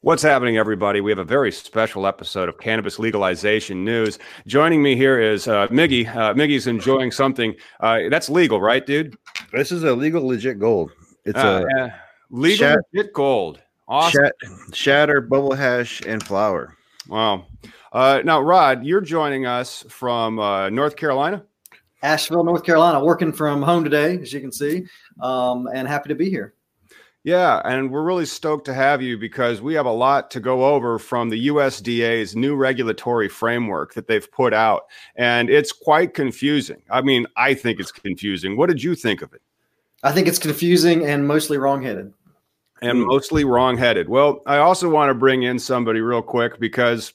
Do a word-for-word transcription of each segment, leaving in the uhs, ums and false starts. What's happening, everybody? We have a very special episode of Cannabis Legalization News. Joining me here is uh, Miggy. Uh, Miggy's enjoying something. Uh, that's legal, right, dude? This is a legal, legit gold. It's uh, a uh, legal, shat- legit gold. Awesome. Shat- shatter, bubble hash, and flower. Wow. Uh, now, Rod, you're joining us from uh, North Carolina? Asheville, North Carolina. Working from home today, as you can see, um, and happy to be here. Yeah, and we're really stoked to have you because we have a lot to go over from the U S D A's new regulatory framework that they've put out, and it's quite confusing. I mean, I think it's confusing. What did you think of it? I think it's confusing and mostly wrongheaded. And mostly wrongheaded. Well, I also want to bring in somebody real quick because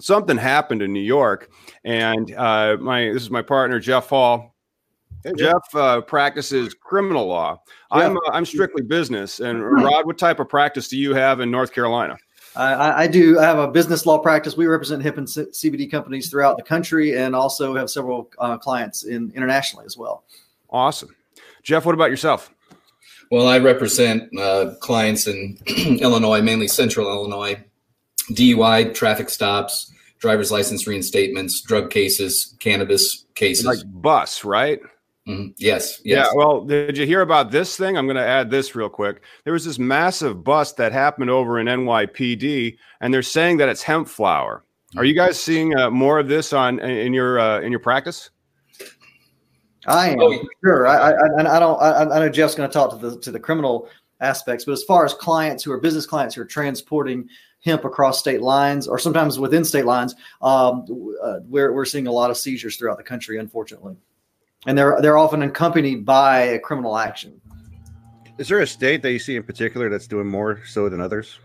something happened in New York, and uh, my this is my partner, Jeff Hall. Jeff uh, practices criminal law. Yeah. I'm uh, I'm strictly business. And Rod, what type of practice do you have in North Carolina? I, I do. I have a business law practice. We represent hemp and c- C B D companies throughout the country, and also have several uh, clients in internationally as well. Awesome, Jeff. What about yourself? Well, I represent uh, clients in Illinois, mainly Central Illinois. D U I, traffic stops, driver's license reinstatements, drug cases, cannabis cases, like bus, right? Mm-hmm. Yes, yes. Yeah. Well, did you hear about this thing? I'm going to add this real quick. There was this massive bust that happened over in N Y P D, and they're saying that it's hemp flower. Are you guys seeing uh, more of this on in your uh, in your practice? I am oh, sure. I, I I don't. I, I know Jeff's going to talk to the to the criminal aspects, but as far as clients who are business clients who are transporting hemp across state lines or sometimes within state lines, um, uh, we're we're seeing a lot of seizures throughout the country, unfortunately. And they're they're often accompanied by a criminal action. Is there a state that you see in particular that's doing more so than others?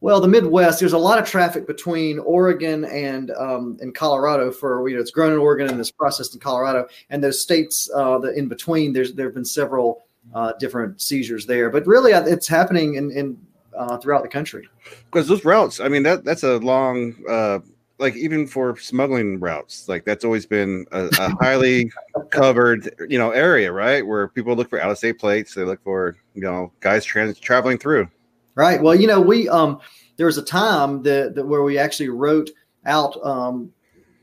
Well, the Midwest, there's a lot of traffic between Oregon and um, and Colorado for, you know, it's grown in Oregon and it's processed in Colorado. And those states uh, the, in between, there's there have been several uh, different seizures there. But really, it's happening in, in uh, throughout the country. Because those routes, I mean, that that's a long uh like even for smuggling routes, like that's always been a, a highly covered, you know, area, right? Where people look for out of state plates. They look for, you know, guys tra- traveling through. Right. Well, you know, we, um, there was a time that, that where we actually wrote out, um,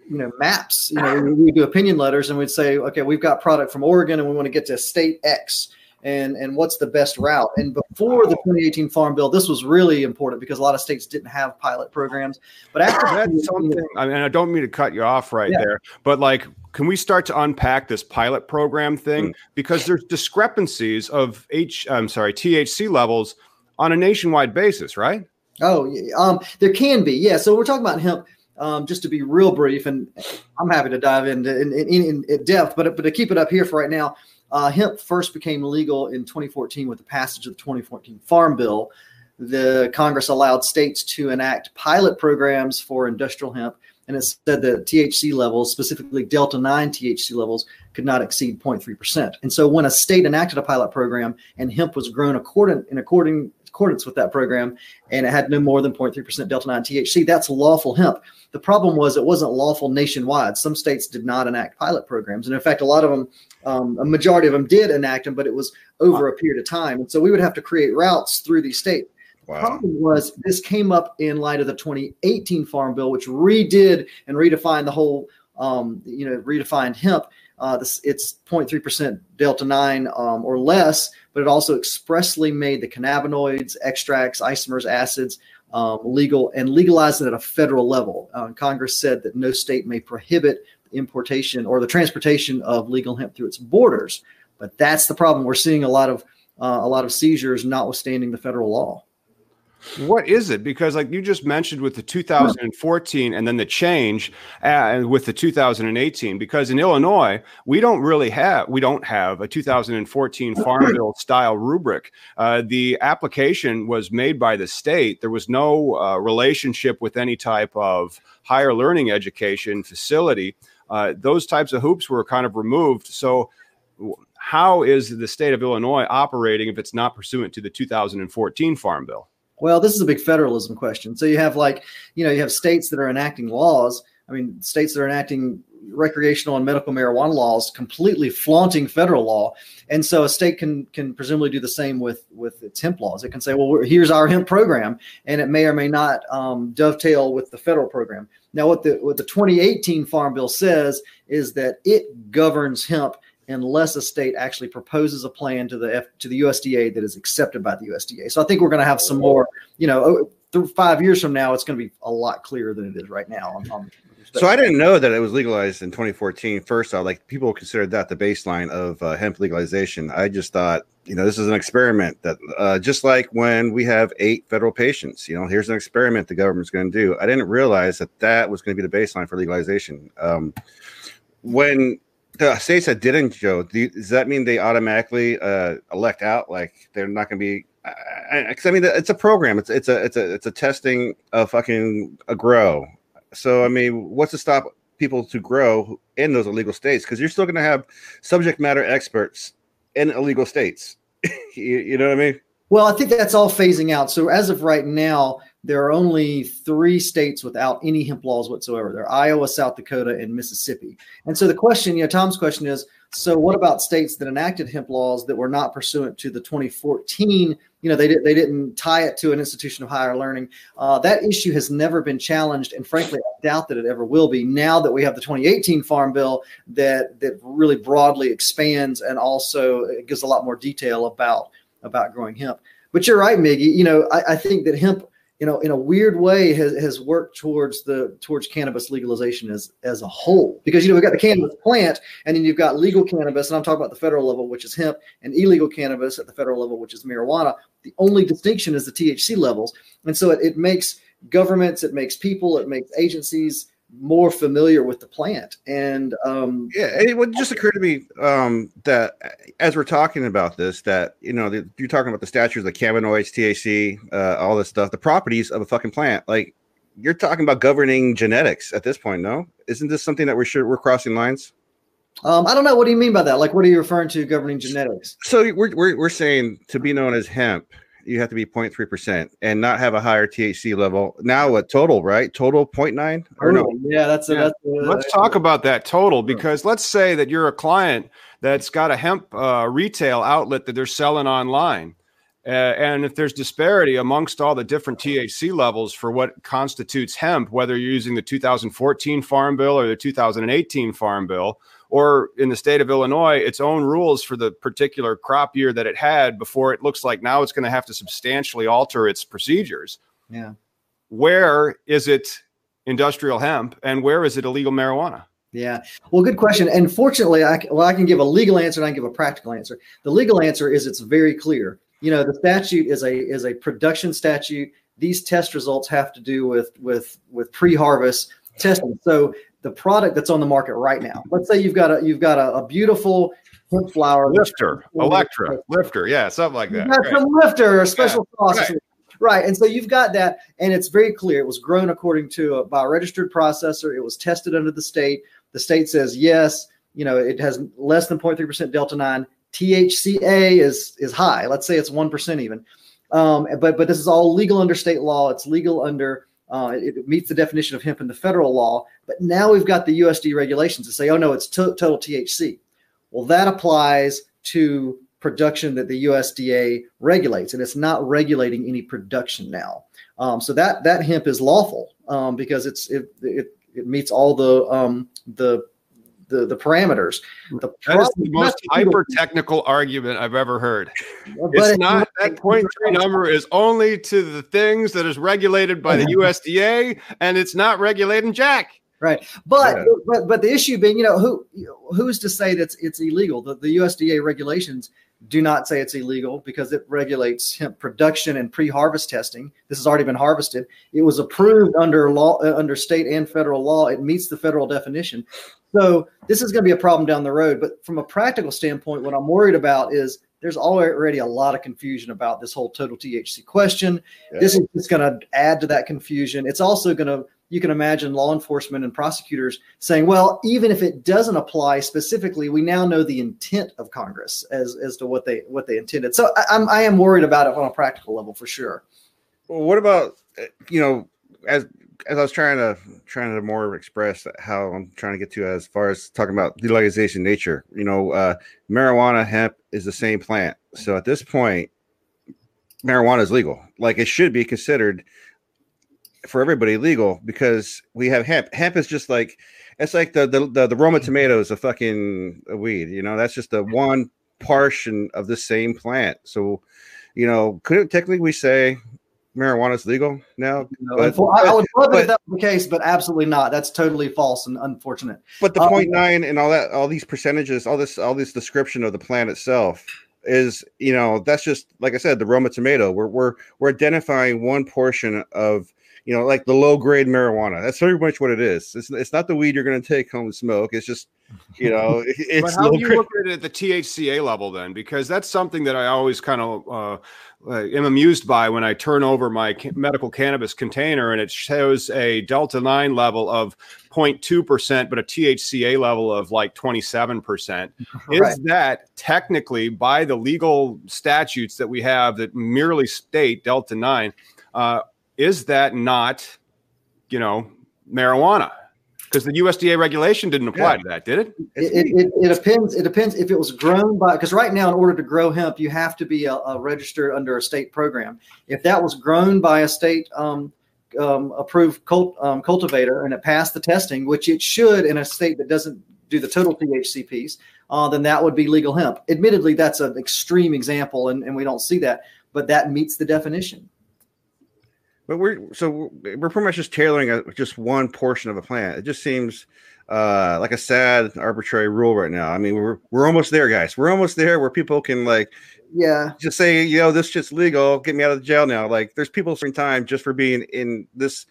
you know, maps, you know, we do opinion letters and we'd say, okay, we've got product from Oregon and we want to get to state X. And and what's the best route? And before the twenty eighteen Farm Bill, this was really important because a lot of states didn't have pilot programs. But after that's something, I mean, I don't mean to cut you off right yeah. there, but like, can we start to unpack this pilot program thing? Mm. Because there's discrepancies of H, I'm sorry, T H C levels on a nationwide basis, right? Oh, um, there can be, yeah. So we're talking about hemp. Um, just to be real brief, and I'm happy to dive into in in, in depth, but but to keep it up here for right now. Uh, hemp first became legal in twenty fourteen with the passage of the twenty fourteen Farm Bill. The Congress allowed states to enact pilot programs for industrial hemp, and it said that T H C levels, specifically Delta nine T H C levels, could not exceed zero point three percent. And so when a state enacted a pilot program and hemp was grown accordant, in according, accordance with that program, and it had no more than zero point three percent Delta nine T H C, that's lawful hemp. The problem was it wasn't lawful nationwide. Some states did not enact pilot programs. And in fact, a lot of them, um, a majority of them did enact them, but it was over a period of time. And so we would have to create routes through these states. Wow. The problem was this came up in light of the twenty eighteen Farm Bill, which redid and redefined the whole, um, you know, redefined hemp. Uh, this, it's zero point three percent Delta nine um, or less, but it also expressly made the cannabinoids, extracts, isomers, acids um, legal and legalized it at a federal level. Uh, Congress said that no state may prohibit the importation or the transportation of legal hemp through its borders. But that's the problem. We're seeing a lot of uh, a lot of seizures, notwithstanding the federal law. What is it? Because like you just mentioned with the two thousand fourteen and then the change uh, with the two thousand eighteen, because in Illinois, we don't really have we don't have a two thousand fourteen Farm Bill style rubric. Uh, the application was made by the state. There was no uh, relationship with any type of higher learning education facility. Uh, those types of hoops were kind of removed. So how is the state of Illinois operating if it's not pursuant to the two thousand fourteen Farm Bill? Well, this is a big federalism question. So you have like, you know, you have states that are enacting laws. I mean, states that are enacting recreational and medical marijuana laws, completely flaunting federal law. And so a state can can presumably do the same with with its hemp laws. It can say, well, we're, here's our hemp program, and it may or may not um, dovetail with the federal program. Now, what the what the twenty eighteen Farm Bill says is that it governs hemp unless a state actually proposes a plan to the F, to the U S D A that is accepted by the U S D A. So I think we're going to have some more, you know, through five years from now, it's going to be a lot clearer than it is right now. I'm, I'm so I didn't know that it was legalized in twenty fourteen. First off, like people considered that the baseline of uh, hemp legalization. I just thought, you know, this is an experiment that uh, just like when we have eight federal patients, you know, here's an experiment the government's going to do. I didn't realize that that was going to be the baseline for legalization. Um, when, The states that didn't, Joe, do, does that mean they automatically uh, elect out? Like they're not going to be? Because I, I, I mean, it's a program. It's it's a it's a it's a testing of fucking a grow. So I mean, what's to stop people to grow in those illegal states? Because you're still going to have subject matter experts in illegal states. you, you know what I mean? Well, I think that's all phasing out. So as of right now, there are only three states without any hemp laws whatsoever. They're Iowa, South Dakota, and Mississippi. And so the question, you know, Tom's question is, so what about states that enacted hemp laws that were not pursuant to the twenty fourteen? You know, they, did, they didn't tie it to an institution of higher learning. Uh, that issue has never been challenged. And frankly, I doubt that it ever will be now that we have the twenty eighteen Farm Bill that, that really broadly expands and also gives a lot more detail about, about growing hemp. But you're right, Miggy. You know, I, I think that hemp, you know, in a weird way has, has worked towards the towards cannabis legalization as as a whole, because, you know, we've got the cannabis plant and then you've got legal cannabis. And I'm talking about the federal level, which is hemp, and illegal cannabis at the federal level, which is marijuana. The only distinction is the T H C levels. And so it, it makes governments, it makes people, it makes agencies more familiar with the plant. And um, yeah, it would just occur to me um, that as we're talking about this, that, you know, the, you're talking about the statures, the cannabinoids, T H C, uh, all this stuff, the properties of a fucking plant. Like you're talking about governing genetics at this point. No, isn't this something that we're sure we're crossing lines? Um, I don't know. What do you mean by that? Like, what are you referring to governing genetics? So we're, we're, we're saying to be known as hemp, you have to be zero point three percent and not have a higher T H C level. Now what total, right? Total zero point nine or no? Yeah, that's, yeah. A, that's a, let's uh, talk about that total, because let's say that you're a client that's got a hemp uh, retail outlet that they're selling online. Uh, and if there's disparity amongst all the different T H C levels for what constitutes hemp, whether you're using the two thousand fourteen Farm Bill or the two thousand eighteen Farm Bill, or in the state of Illinois, its own rules for the particular crop year that it had before, it looks like now it's going to have to substantially alter its procedures. Yeah. Where is it industrial hemp and where is it illegal marijuana? Yeah. Well, good question. And fortunately, I can, well, I can give a legal answer and I can give a practical answer. The legal answer is it's very clear. You know, the statute is a is a production statute. These test results have to do with with with pre-harvest testing. So the product that's on the market right now. Let's say you've got a you've got a, a beautiful hemp flower lifter, Electra lifter, yeah, something like that. That's right. A lifter or special yeah. sauce, right. right? And so you've got that, and it's very clear. It was grown according to a, by a registered processor. It was tested under the state. The state says yes. You know, it has less than zero point three percent Delta nine. T H C A is is high. Let's say it's one percent even, um, but but this is all legal under state law. It's legal under. Uh, it, it meets the definition of hemp in the federal law, but now we've got the U S D A regulations that say, oh, no, it's to- total T H C. Well, that applies to production that the U S D A regulates, and it's not regulating any production now. Um, so that that hemp is lawful um, because it's it it it meets all the um, the, the the parameters. The that is the most hyper technical argument I've ever heard. Well, it's, it's not, not that point three number is only to the things that is regulated by the U S D A, and it's not regulating Jack. Right. But, yeah. but, but the issue being, you know, who, who's to say that's it's illegal? The, the U S D A regulations do not say it's illegal because it regulates hemp production and pre-harvest testing. This has already been harvested. It was approved under law, uh, under state and federal law. It meets the federal definition. So this is going to be a problem down the road. But from a practical standpoint, what I'm worried about is there's already a lot of confusion about this whole total T H C question. Yeah. This is just going to add to that confusion. It's also going to, you can imagine law enforcement and prosecutors saying, well, even if it doesn't apply specifically, we now know the intent of Congress as, as to what they what they intended. So I, I'm, I am worried about it on a practical level for sure. Well, what about, you know, as as I was trying to trying to more express how I'm trying to get to as far as talking about legalization nature, you know, uh, marijuana, hemp is the same plant. So at this point, marijuana is legal. Like it should be considered for everybody legal because we have hemp. Hemp is just like, it's like the, the, the, the Roma tomato is a fucking weed, you know, that's just the one portion of the same plant. So, you know, couldn't technically we say marijuana is legal now? No, but, I would love it if that was the case, but absolutely not. That's totally false and unfortunate. But the point uh, nine and all that, all these percentages, all this, all this description of the plant itself is, you know, that's just, like I said, the Roma tomato. We're, we're, we're identifying one portion of, you know, like the low-grade marijuana. That's pretty much what it is. It's, it's not the weed you're going to take home and smoke. It's just, you know, it, it's But how do you look at it at the T H C A level then? Because that's something that I always kind of uh, am amused by when I turn over my medical cannabis container and it shows a Delta nine level of zero point two percent, but a T H C A level of like twenty-seven percent. Right. Is that technically by the legal statutes that we have that merely state Delta nine, uh, is that not, you know, marijuana? Because the U S D A regulation didn't apply yeah. to that, did it? It, it, it? it depends. It depends if it was grown by, because right now in order to grow hemp, you have to be a, a registered under a state program. If that was grown by a state um, um, approved cult, um, cultivator and it passed the testing, which it should in a state that doesn't do the total T H C piece, uh, then that would be legal hemp. Admittedly, that's an extreme example, and, and we don't see that, but that meets the definition. But we're so we're pretty much just tailoring a, just one portion of a plant. It just seems uh, like a sad, arbitrary rule right now. I mean, we're we're almost there, guys. We're almost there where people can like, yeah, just say, you know, this shit's legal. Get me out of the jail now. Like, there's people spending time just for being in this,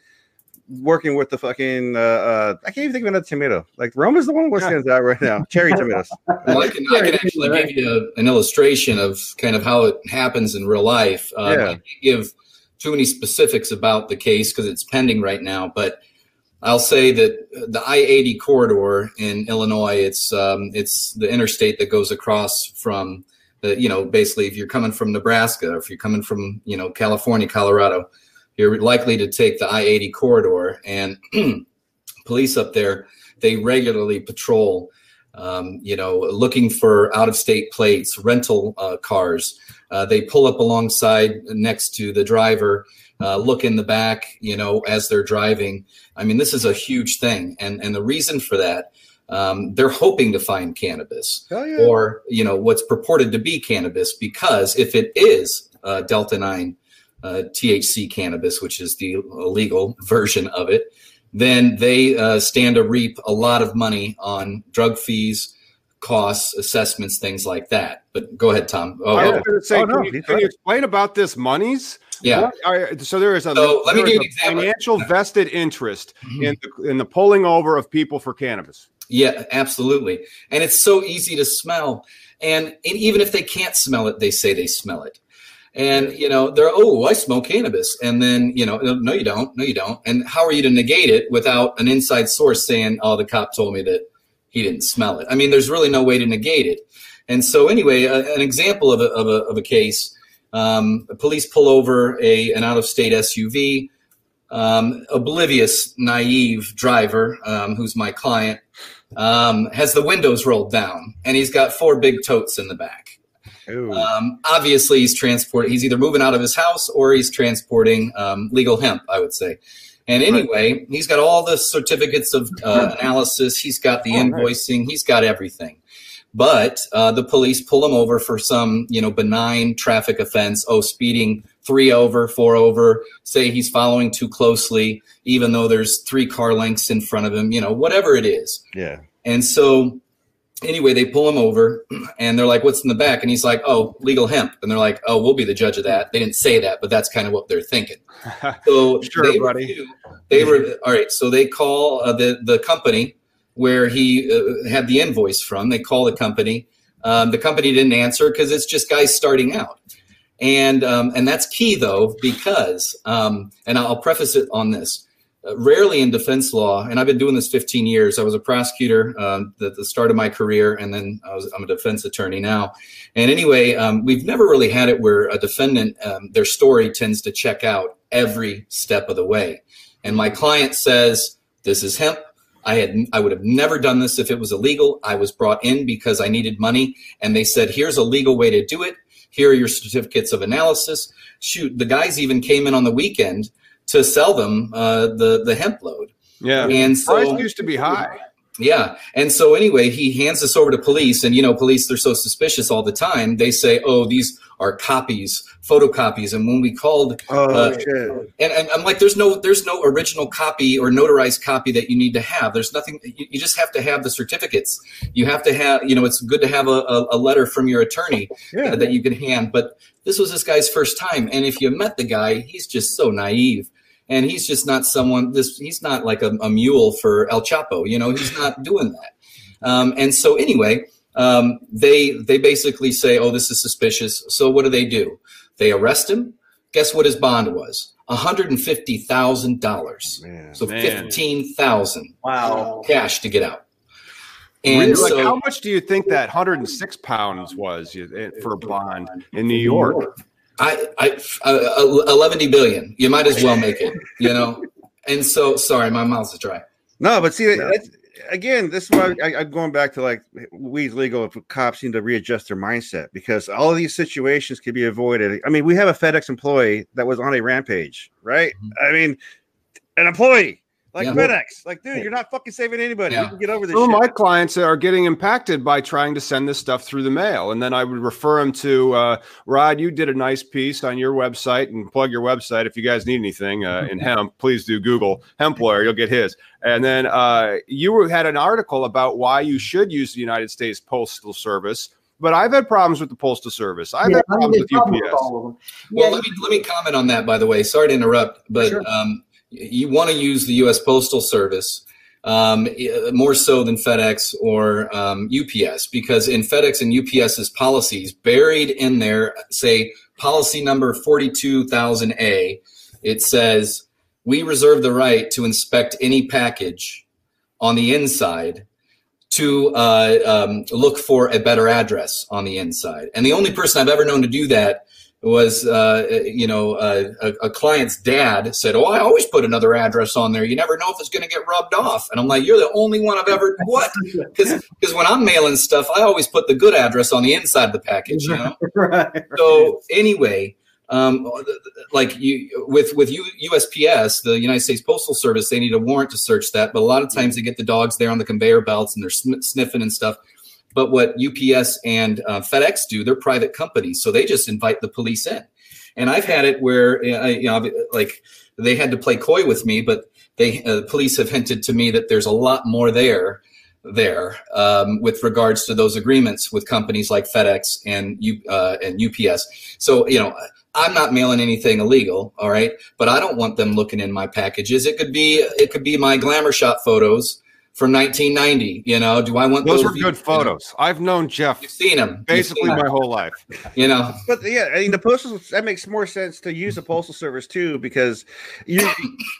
working with the fucking. Uh, uh, I can't even think of another tomato. Like Roma's the one that stands out right now. Cherry tomatoes. Well, I can I can actually give you a, an illustration of kind of how it happens in real life. Um, yeah. I give. Too many specifics about the case because it's pending right now, but I'll say that the I eighty corridor in Illinois, it's um, it's the interstate that goes across from the, you know, basically if you're coming from Nebraska, if you're coming from, you know, California, Colorado, you're likely to take the I eighty corridor, and police up there, they regularly patrol, um, you know, looking for out-of-state plates, rental uh, cars. Uh, they pull up alongside next to the driver, uh, look in the back, you know, as they're driving. I mean, this is a huge thing. And and the reason for that, um, they're hoping to find cannabis oh, yeah. or, you know, what's purported to be cannabis, because if it is uh, Delta nine uh, T H C cannabis, which is the illegal version of it, then they uh, stand to reap a lot of money on drug fees, costs, assessments, things like that. But go ahead, Tom. Oh, I was going to say, oh, no, can, you, can you explain about this monies? Yeah. Are, so there is a, so let me give you an example. Financial vested interest mm-hmm. in the, in the pulling over of people for cannabis. Yeah, absolutely. And it's so easy to smell. And, and even if they can't smell it, they say they smell it. And, you know, they're, oh, I smell cannabis. And then, you know, no, you don't. No, you don't. And how are you to negate it without an inside source saying, oh, the cop told me that he didn't smell it? I mean, there's really no way to negate it. And so anyway, a, an example of a, of a, of a case, um, police pull over a, an out-of-state S U V, um, oblivious, naive driver, um, who's my client, um, has the windows rolled down, and he's got four big totes in the back. Um, obviously, he's transporting. He's either moving out of his house or he's transporting um, legal hemp, I would say. And anyway, right. he's got all the certificates of uh, analysis. He's got the invoicing. Right. He's got everything. But uh, the police pull him over for some, you know, benign traffic offense. Oh, speeding three over, four over. Say he's following too closely, even though there's three car lengths in front of him. You know, whatever it is. Yeah. And so, anyway, they pull him over, and they're like, "What's in the back?" And he's like, "Oh, legal hemp." And they're like, "Oh, we'll be the judge of that." They didn't say that, but that's kind of what they're thinking. So sure, they buddy. Were, they were all right. So they call uh, the the company where he uh, had the invoice from. They call the company. Um, the company didn't answer because it's just guys starting out, and um, and that's key though because um, and I'll preface it on this. Rarely in defense law, and I've been doing this fifteen years. I was a prosecutor um, at the start of my career, and then I was, I'm a defense attorney now. And anyway, um, we've never really had it where a defendant, um, their story tends to check out every step of the way. And my client says, "This is hemp. I had, I would have never done this if it was illegal. I was brought in because I needed money, and they said, here's a legal way to do it. Here are your certificates of analysis." Shoot, the guys even came in on the weekend to sell them uh, the, the hemp load. Yeah. And so price used to be high. Yeah. And so anyway, he hands this over to police, and you know, police, they're so suspicious all the time. They say, "Oh, these are copies, photocopies." And when we called, oh, uh, shit. And, and I'm like, there's no, there's no original copy or notarized copy that you need to have. There's nothing. You, you just have to have the certificates. You have to have, you know, it's good to have a, a, a letter from your attorney yeah. uh, that you can hand, but this was this guy's first time. And if you met the guy, he's just so naive. And he's just not someone, this, he's not like a, a mule for El Chapo, you know, he's not doing that. Um, and so anyway, um, they they basically say, "Oh, this is suspicious." So what do they do? They arrest him. Guess what his bond was? one hundred fifty thousand dollars. So fifteen thousand dollars wow. cash to get out. And really? So, like, how much do you think that one hundred six pounds was for a bond in New York? I, I, uh, eleven billion. You might as well make it, you know? And so, sorry, my mouth's dry. No, but see, no. That's, again, this is why I, I'm going back to like weed's legal. If cops need to readjust their mindset, because all of these situations can be avoided. I mean, we have a FedEx employee that was on a rampage, right? Mm-hmm. I mean, an employee. Like yeah, FedEx, like, dude, you're not fucking saving anybody. Yeah. You can get over this. Some of my clients are getting impacted by trying to send this stuff through the mail. And then I would refer them to uh, Rod. You did a nice piece on your website, and plug your website. If you guys need anything uh, in hemp, please do Google hemp lawyer. You'll get his. And then uh, you had an article about why you should use the United States Postal Service. But I've had problems with the Postal Service. I've yeah, had problems with U P S. With all of them. Well, yeah. let me let me comment on that, by the way. Sorry to interrupt, but sure. um, you want to use the U S Postal Service um, more so than FedEx or um, U P S, because in FedEx and UPS's policies, buried in there, say policy number forty-two thousand A, it says, "We reserve the right to inspect any package on the inside to uh, um, look for a better address on the inside." And the only person I've ever known to do that was, uh, you know, uh, a, a client's dad said, "Oh, I always put another address on there. You never know if it's going to get rubbed off." And I'm like, "You're the only one I've ever, what?" Because when I'm mailing stuff, I always put the good address on the inside of the package, you know? Right, right. So anyway, um, like you with, with U S P S, the United States Postal Service, they need a warrant to search that. But a lot of times they get the dogs there on the conveyor belts, and they're sn- sniffing and stuff. But what U P S and uh, FedEx do, they're private companies, so they just invite the police in. And I've had it where, uh, you know, like they had to play coy with me, but they, uh, the police have hinted to me that there's a lot more there, there um, with regards to those agreements with companies like FedEx and U, uh, and U P S. So, you know, I'm not mailing anything illegal, all right, but I don't want them looking in my packages. It could be, it could be my glamour shot photos from nineteen ninety, you know, do I want those? Those were good photos. You know? I've known Jeff. You've seen him basically seen my him. whole life, you know. But yeah, I mean, the postal that makes more sense to use the postal service too, because you,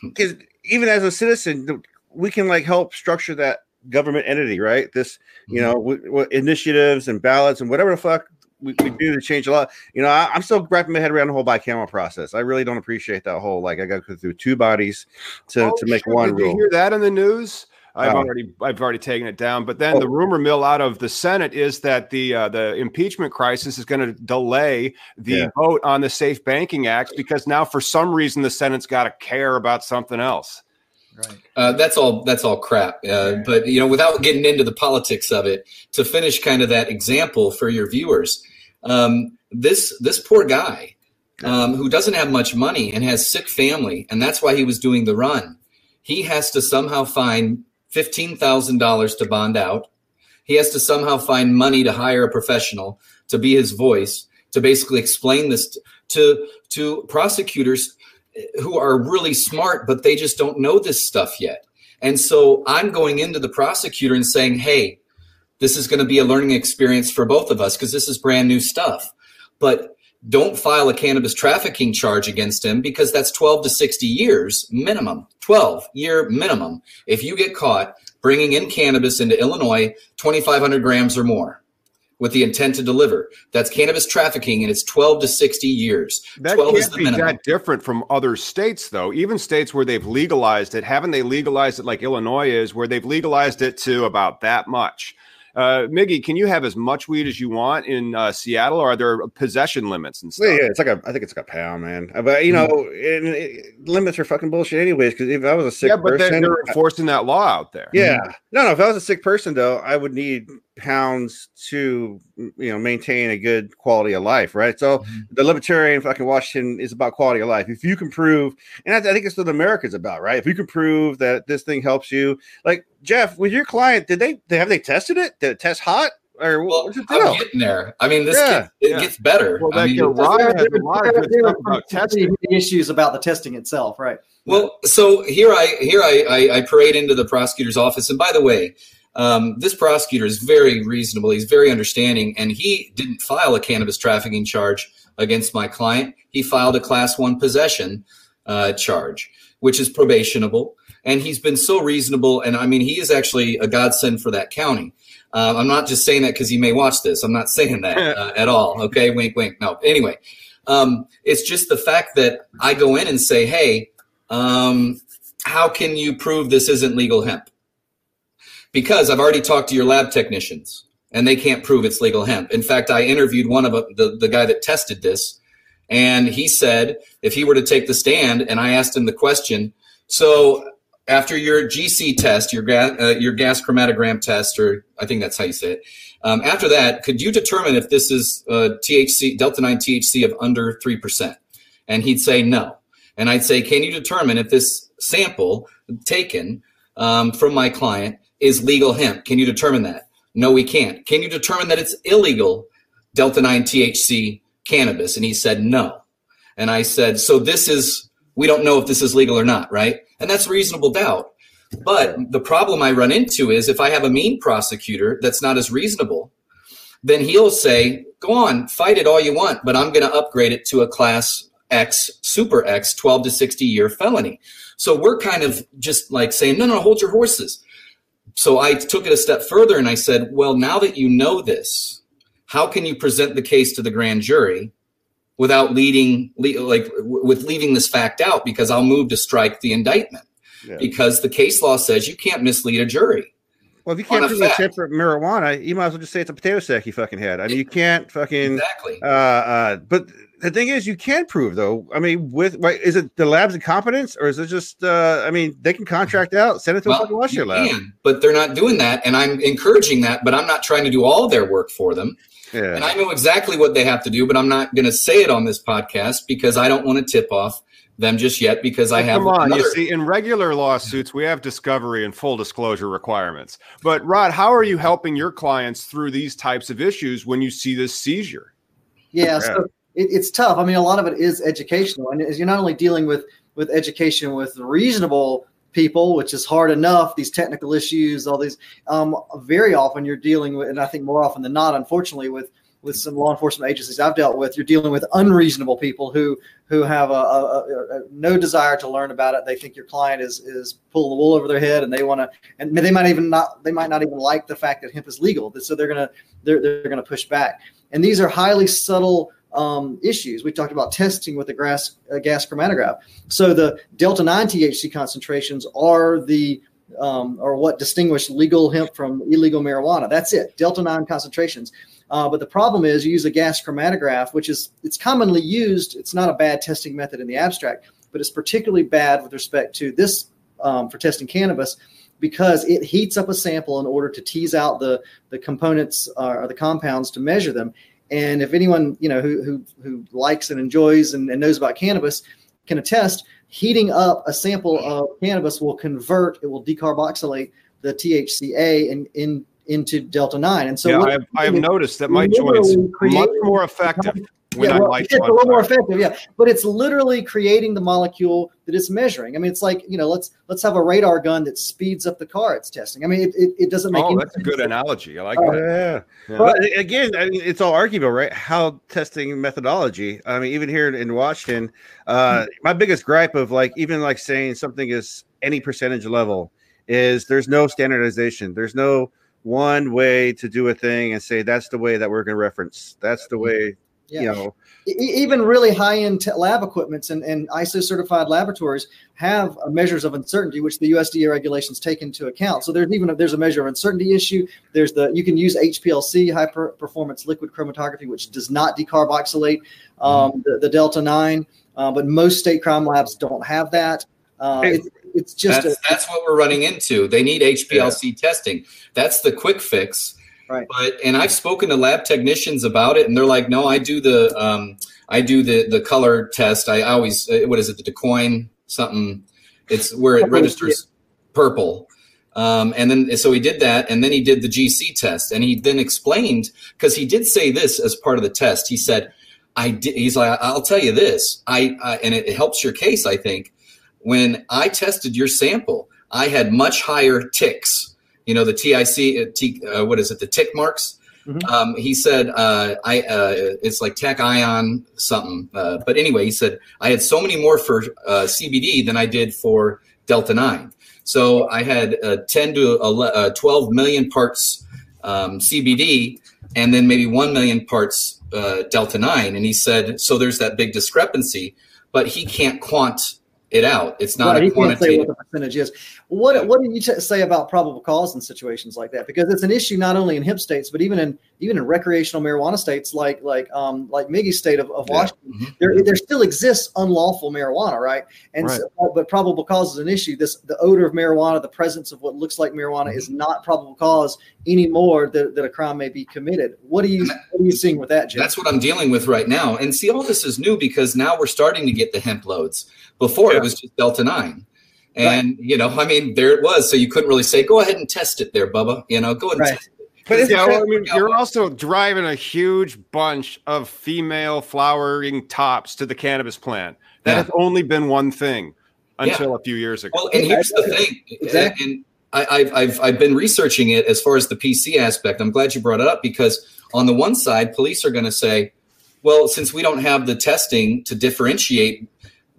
because even as a citizen, we can like help structure that government entity, right? This, you know, w- w- initiatives and ballots and whatever the fuck we, we do to change a lot. You know, I, I'm still wrapping my head around the whole bicameral process. I really don't appreciate that whole like I got to go through two bodies to oh, to make sure. one Did rule. Did you hear that in the news? I've oh. already I've already taken it down. But then oh. the rumor mill out of the Senate is that the uh, the impeachment crisis is going to delay the yeah. vote on the Safe Banking Act, because now for some reason the Senate's got to care about something else. Right. Uh, that's all. That's all crap. Uh, but you know, without getting into the politics of it, to finish kind of that example for your viewers, um, this this poor guy um, who doesn't have much money and has sick family, and that's why he was doing the run. He has to somehow find fifteen thousand dollars to bond out. He has to somehow find money to hire a professional to be his voice, to basically explain this to to prosecutors who are really smart, but they just don't know this stuff yet. And so I'm going into the prosecutor and saying, hey, this is going to be a learning experience for both of us because this is brand new stuff. But don't file a cannabis trafficking charge against him, because that's twelve to sixty years minimum, twelve year minimum. If you get caught bringing in cannabis into Illinois, twenty-five hundred grams or more, with the intent to deliver. That's cannabis trafficking, and it's twelve to sixty years. That can't is the be minimum. That different from other states, though. Even states where they've legalized it, haven't they legalized it like Illinois is, where they've legalized it to about that much? Uh, Miggy, can you have as much weed as you want in uh, Seattle, or are there possession limits and stuff? Yeah, it's like a, I think it's like a pound, man. But you know, mm-hmm. it, it, limits are fucking bullshit, anyways. Because if I was a sick yeah, but person, they're, they're enforcing that law out there. Yeah, mm-hmm. no, no. If I was a sick person, though, I would need pounds to you know maintain a good quality of life, right? So mm-hmm. the libertarian fucking Washington is about quality of life. If you can prove, and I, I think it's what America's about, right? If you can prove that this thing helps you, like. Jeff, with your client, did they, they have they tested it? Did it test hot? Or well, what's the deal? I'm getting there. I mean, this yeah, gets, it yeah. gets better. Well, I mean, your Rod has a lot of good stuff about testing. Issues about the testing itself, right? Well, so here I here I, I, I parade into the prosecutor's office, and by the way, um, this prosecutor is very reasonable. He's very understanding, and he didn't file a cannabis trafficking charge against my client. He filed a class one possession uh, charge, which is probationable. And he's been so reasonable. And I mean, he is actually a godsend for that county. Uh, I'm not just saying that because he may watch this. I'm not saying that uh, at all. Okay. Wink, wink. No. Anyway, um, it's just the fact that I go in and say, hey, um, how can you prove this isn't legal hemp? Because I've already talked to your lab technicians and they can't prove it's legal hemp. In fact, I interviewed one of the, the guy that tested this, and he said if he were to take the stand, and I asked him the question, so after your G C test, your, ga- uh, your gas chromatograph test, or I think that's how you say it, um, after that, could you determine if this is uh, T H C, Delta nine T H C of under three percent? And he'd say no. And I'd say, can you determine if this sample taken um, from my client is legal hemp? Can you determine that? No, we can't. Can you determine that it's illegal Delta nine T H C cannabis? And he said no. And I said, so this is, we don't know if this is legal or not, right? And that's reasonable doubt. But the problem I run into is if I have a mean prosecutor that's not as reasonable, then he'll say, go on, fight it all you want, but I'm going to upgrade it to a class X, super X, twelve to sixty year felony. So we're kind of just like saying, no, no, hold your horses. So I took it a step further and I said, well, now that you know this, how can you present the case to the grand jury without leading, like with leaving this fact out, because I'll move to strike the indictment yeah. because the case law says you can't mislead a jury. Well, if you can't prove a tip for marijuana, you might as well just say it's a potato sack you fucking had. I mean, you can't fucking exactly. Uh, uh, but the thing is, you can prove though. I mean, with wait, is it the lab's incompetence, or is it just? Uh, I mean, they can contract out, send it to well, a fucking Washington lab. Can, but they're not doing that, and I'm encouraging that. But I'm not trying to do all their work for them. Yeah. And I know exactly what they have to do, but I'm not going to say it on this podcast because I don't want to tip off them just yet, because I have. Come on, another. You see, in regular lawsuits, we have discovery and full disclosure requirements. But Rod, how are you helping your clients through these types of issues when you see this seizure? Yeah, yeah. So it, it's tough. I mean, a lot of it is educational, and you're not only dealing with with education with reasonable people, which is hard enough, these technical issues, all these, um, very often you're dealing with, and I think more often than not, unfortunately, with, with some law enforcement agencies I've dealt with, you're dealing with unreasonable people who, who have a, a, a, a no desire to learn about it. They think your client is, is pulling the wool over their head, and they want to, and they might even not, they might not even like the fact that hemp is legal. So they're going to, they're, they're going to push back. And these are highly subtle Um, issues. We talked about testing with the gas, uh, gas chromatograph. So the Delta nine T H C concentrations are the um, or what distinguished legal hemp from illegal marijuana. That's it. Delta nine concentrations. Uh, but the problem is you use a gas chromatograph, which is it's commonly used. It's not a bad testing method in the abstract, but it's particularly bad with respect to this um, for testing cannabis, because it heats up a sample in order to tease out the, the components uh, or the compounds to measure them. And if anyone, you know, who who, who likes and enjoys and, and knows about cannabis can attest, heating up a sample of cannabis will convert, it will decarboxylate the T H C A and in, in into Delta nine. And so yeah, I have, I have noticed that my joints are much more effective. When yeah, well, it's a little more effective, yeah. But it's literally creating the molecule that it's measuring. I mean, it's like, you know, let's let's have a radar gun that speeds up the car it's testing. I mean, it, it, it doesn't make oh, any that's sense. A good analogy. I like uh, that. Yeah. Yeah. But again, I mean, it's all arguable, right? How testing methodology. I mean, even here in Washington, uh, mm-hmm. my biggest gripe of like even like saying something is any percentage level is there's no standardization. There's no one way to do a thing and say that's the way that we're going to reference. That's the way. Yeah. You know, even really high-end te- lab equipments and, and I S O-certified laboratories have measures of uncertainty, which the U S D A regulations take into account. So there's even a, there's a measure of uncertainty issue. There's the you can use H P L C, high per- performance liquid chromatography, which does not decarboxylate um, mm-hmm. the, the Delta nine, uh, but most state crime labs don't have that. Uh, hey, it, it's just that's, a, that's what we're running into. They need H P L C yeah. testing. That's the quick fix. Right. But and I've spoken to lab technicians about it, and they're like, "No, I do the um, I do the, the color test. I always what is it? The decoin something? It's where it registers purple." Um, and then so he did that, and then he did the G C test, and he then explained because he did say this as part of the test. He said, "I did." He's like, "I'll tell you this. I, I and it, it helps your case. I think when I tested your sample, I had much higher ticks." You know, the T I C, T, uh, what is it, the tick marks? Mm-hmm. Um, he said, uh, I, uh, it's like tachyon something. Uh, but anyway, he said, I had so many more for uh, C B D than I did for Delta nine. So I had uh, ten to eleven, uh, twelve million parts um, C B D and then maybe one million parts uh, Delta nine. And he said, so there's that big discrepancy, but he can't quant it out. It's not right, a quantitative. What the percentage is. What what do you t- say about probable cause in situations like that? Because it's an issue not only in hemp states, but even in even in recreational marijuana states like like um like Miggy's state of, of yeah. Washington, mm-hmm. there there still exists unlawful marijuana, right? And right. So, but probable cause is an issue. This the odor of marijuana, the presence of what looks like marijuana, mm-hmm. is not probable cause anymore that, that a crime may be committed. What are you what are you seeing with that, Jeff? That's what I'm dealing with right now. And see, all this is new because now we're starting to get the hemp loads. Before yeah. it was just Delta nine. And, right. you know, I mean, there it was. So you couldn't really say, go ahead and test it there, Bubba. You know, go ahead right. and test it. But it's yeah, well, I mean, you're also driving a huge bunch of female flowering tops to the cannabis plant. That yeah. has only been one thing until yeah. a few years ago. Well, and here's the thing. Exactly. And I, I've, I've, I've been researching it as far as the P C aspect. I'm glad you brought it up because on the one side, police are going to say, well, since we don't have the testing to differentiate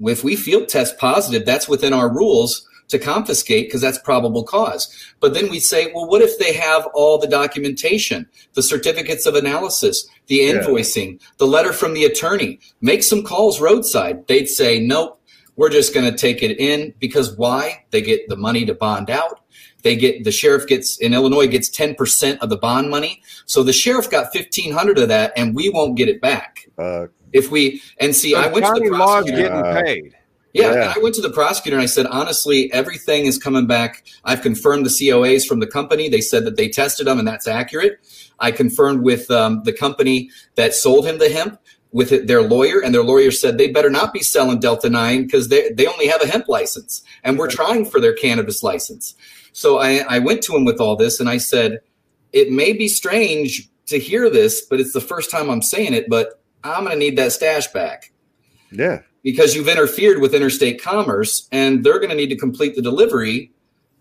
if we field test positive, that's within our rules to confiscate because that's probable cause. But then we say, well, what if they have all the documentation, the certificates of analysis, the invoicing, yeah. the letter from the attorney, make some calls roadside. They'd say, nope, we're just going to take it in because why? They get the money to bond out. They get the sheriff gets in Illinois gets ten percent of the bond money. So the sheriff got fifteen hundred of that and we won't get it back. Uh, If we and see, so I went to the prosecutor. Getting paid. Yeah, yeah. And I went to the prosecutor and I said, honestly, everything is coming back. I've confirmed the C O As from the company. They said that they tested them and that's accurate. I confirmed with um, the company that sold him the hemp with their lawyer, and their lawyer said they better not be selling Delta nine because they they only have a hemp license and we're trying for their cannabis license. So I, I went to him with all this and I said, it may be strange to hear this, but it's the first time I'm saying it, but I'm going to need that stash back. Yeah. Because you've interfered with interstate commerce and they're going to need to complete the delivery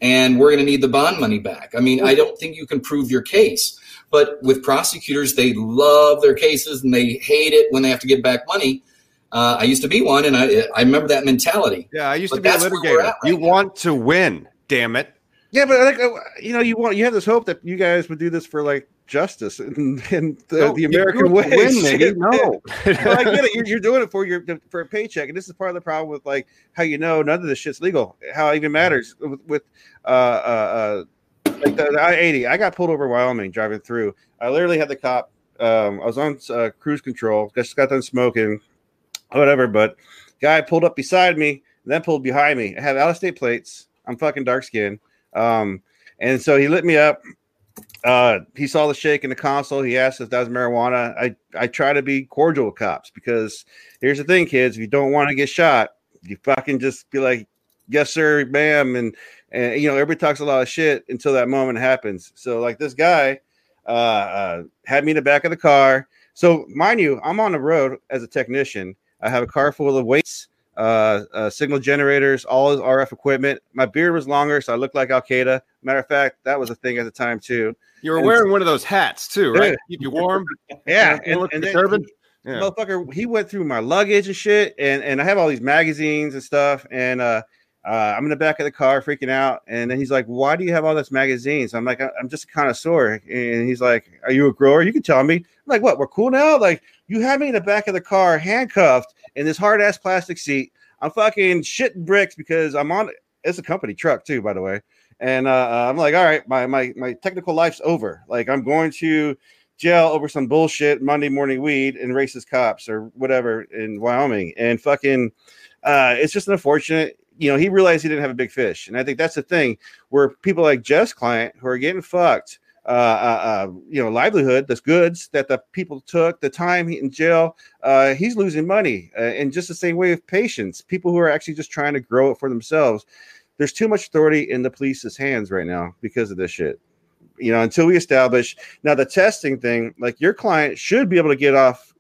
and we're going to need the bond money back. I mean, I don't think you can prove your case, but with prosecutors, they love their cases and they hate it when they have to give back money. Uh, I used to be one and I, I remember that mentality. Yeah. I used but to be a litigator. Right you now. Want to win, damn it. Yeah. But like, you know, you want, you have this hope that you guys would do this for like justice and, and the, no, the American way. No, well, I get it. You're, you're doing it for your for a paycheck, and this is part of the problem with like how you know none of this shit's legal. How it even matters with, with uh, uh, like the I eighty. I got pulled over in Wyoming driving through. I literally had the cop. Um, I was on uh, cruise control. Just got done smoking, whatever. But guy pulled up beside me, and then pulled behind me. I have out of state plates. I'm fucking dark skinned. Um, and so he lit me up. Uh, he saw the shake in the console. He asked if that was marijuana. I, I try to be cordial with cops because here's the thing, kids. If you don't want to get shot, you fucking just be like, yes, sir, ma'am. And, and, you know, everybody talks a lot of shit until that moment happens. So like this guy, uh, uh, had me in the back of the car. So mind you, I'm on the road as a technician. I have a car full of weights, uh, uh, signal generators, all his R F equipment. My beard was longer, so I looked like Al Qaeda. Matter of fact, that was a thing at the time too. You were and wearing one of those hats too, right? Dude. Keep you warm. Yeah, and, and, and then, turban. Yeah. Motherfucker, he went through my luggage and shit, and and I have all these magazines and stuff, and uh, uh, I'm in the back of the car freaking out, and then he's like, "Why do you have all those magazines?" I'm like, "I'm just a connoisseur," and he's like, "Are you a grower? You can tell me." I'm like, "What? We're cool now?" Like, you have me in the back of the car, handcuffed. In this hard ass plastic seat, I'm fucking shitting bricks because I'm on. It's a company truck too, by the way. And uh, I'm like, all right, my my my technical life's over. Like I'm going to jail over some bullshit Monday morning weed and racist cops or whatever in Wyoming. And fucking, uh, it's just unfortunate. You know, he realized he didn't have a big fish, and I think that's the thing where people like Jeff's client who are getting fucked. Uh, uh, uh, you know, livelihood, the goods that the people took, the time in jail, uh, he's losing money. Uh, and just the same way with patients, people who are actually just trying to grow it for themselves. There's too much authority in the police's hands right now because of this shit. You know, until we establish now the testing thing, like your client should be able to get off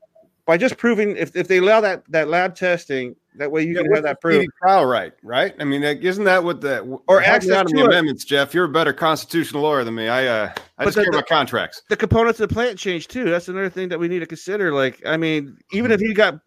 by just proving if, if they allow that, that lab testing, that way you yeah, can have that proof. Trial right, right? I mean, isn't that what the or access out of the amendments, Jeff? You're a better constitutional lawyer than me. I uh, I but just the, care about the, contracts. The components of the plant change too. That's another thing that we need to consider. Like, I mean, even if he got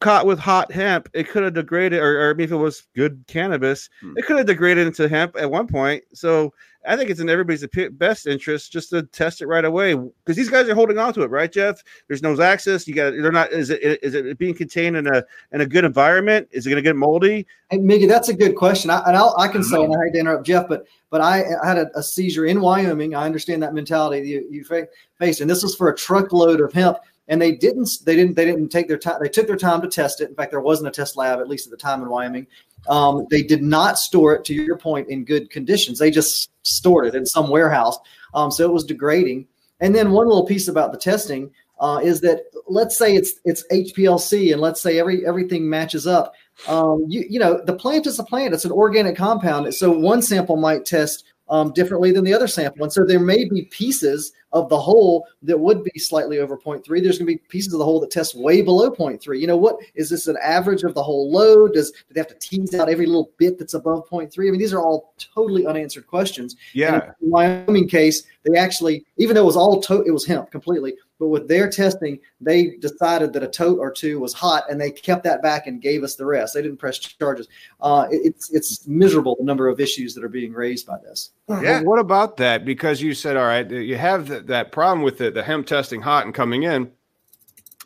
caught with hot hemp, it could have degraded, or, or if it was good cannabis, hmm. it could have degraded into hemp at one point. So I think it's in everybody's best interest just to test it right away because these guys are holding on to it, right, Jeff? There's no access. You got they're not. Is it is it being contained in a in a good environment? Is it going to get moldy? Hey, Miggy, that's a good question. I, and I'll, I can say, and I hate to interrupt Jeff, but but I, I had a, a seizure in Wyoming. I understand that mentality you, you faced, and this was for a truckload of hemp. And they didn't. They didn't. They didn't take their time. They took their time to test it. In fact, there wasn't a test lab, at least at the time in Wyoming. Um, they did not store it, to your point, in good conditions. They just stored it in some warehouse. Um, so it was degrading. And then one little piece about the testing uh, is that let's say it's it's H P L C, and let's say every everything matches up. Um, you you know the plant is a plant. It's an organic compound. So one sample might test Um, differently than the other sample. And so there may be pieces of the whole that would be slightly over zero point three. There's going to be pieces of the whole that test way below zero point three. You know, what is this an average of the whole load? Does do they have to tease out every little bit that's above zero point three? I mean, these are all totally unanswered questions. Yeah. And in the Wyoming case, they actually, even though it was all to- it was hemp completely, but with their testing, they decided that a tote or two was hot, and they kept that back and gave us the rest. They didn't press charges. Uh, it, it's it's miserable, the number of issues that are being raised by this. Yeah. Well, what about that? Because you said, all right, you have the, that problem with the, the hemp testing hot and coming in.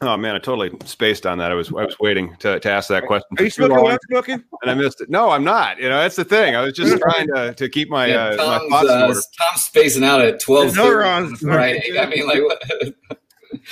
Oh, man, I totally spaced on that. I was I was waiting to, to ask that question. Are you smoking while I'm smoking? And I missed it. No, I'm not. You know, that's the thing. I was just trying to, to keep my, yeah, uh, my thoughts in order. Tom's spacing out at twelve neurons. Right. I mean, like, what?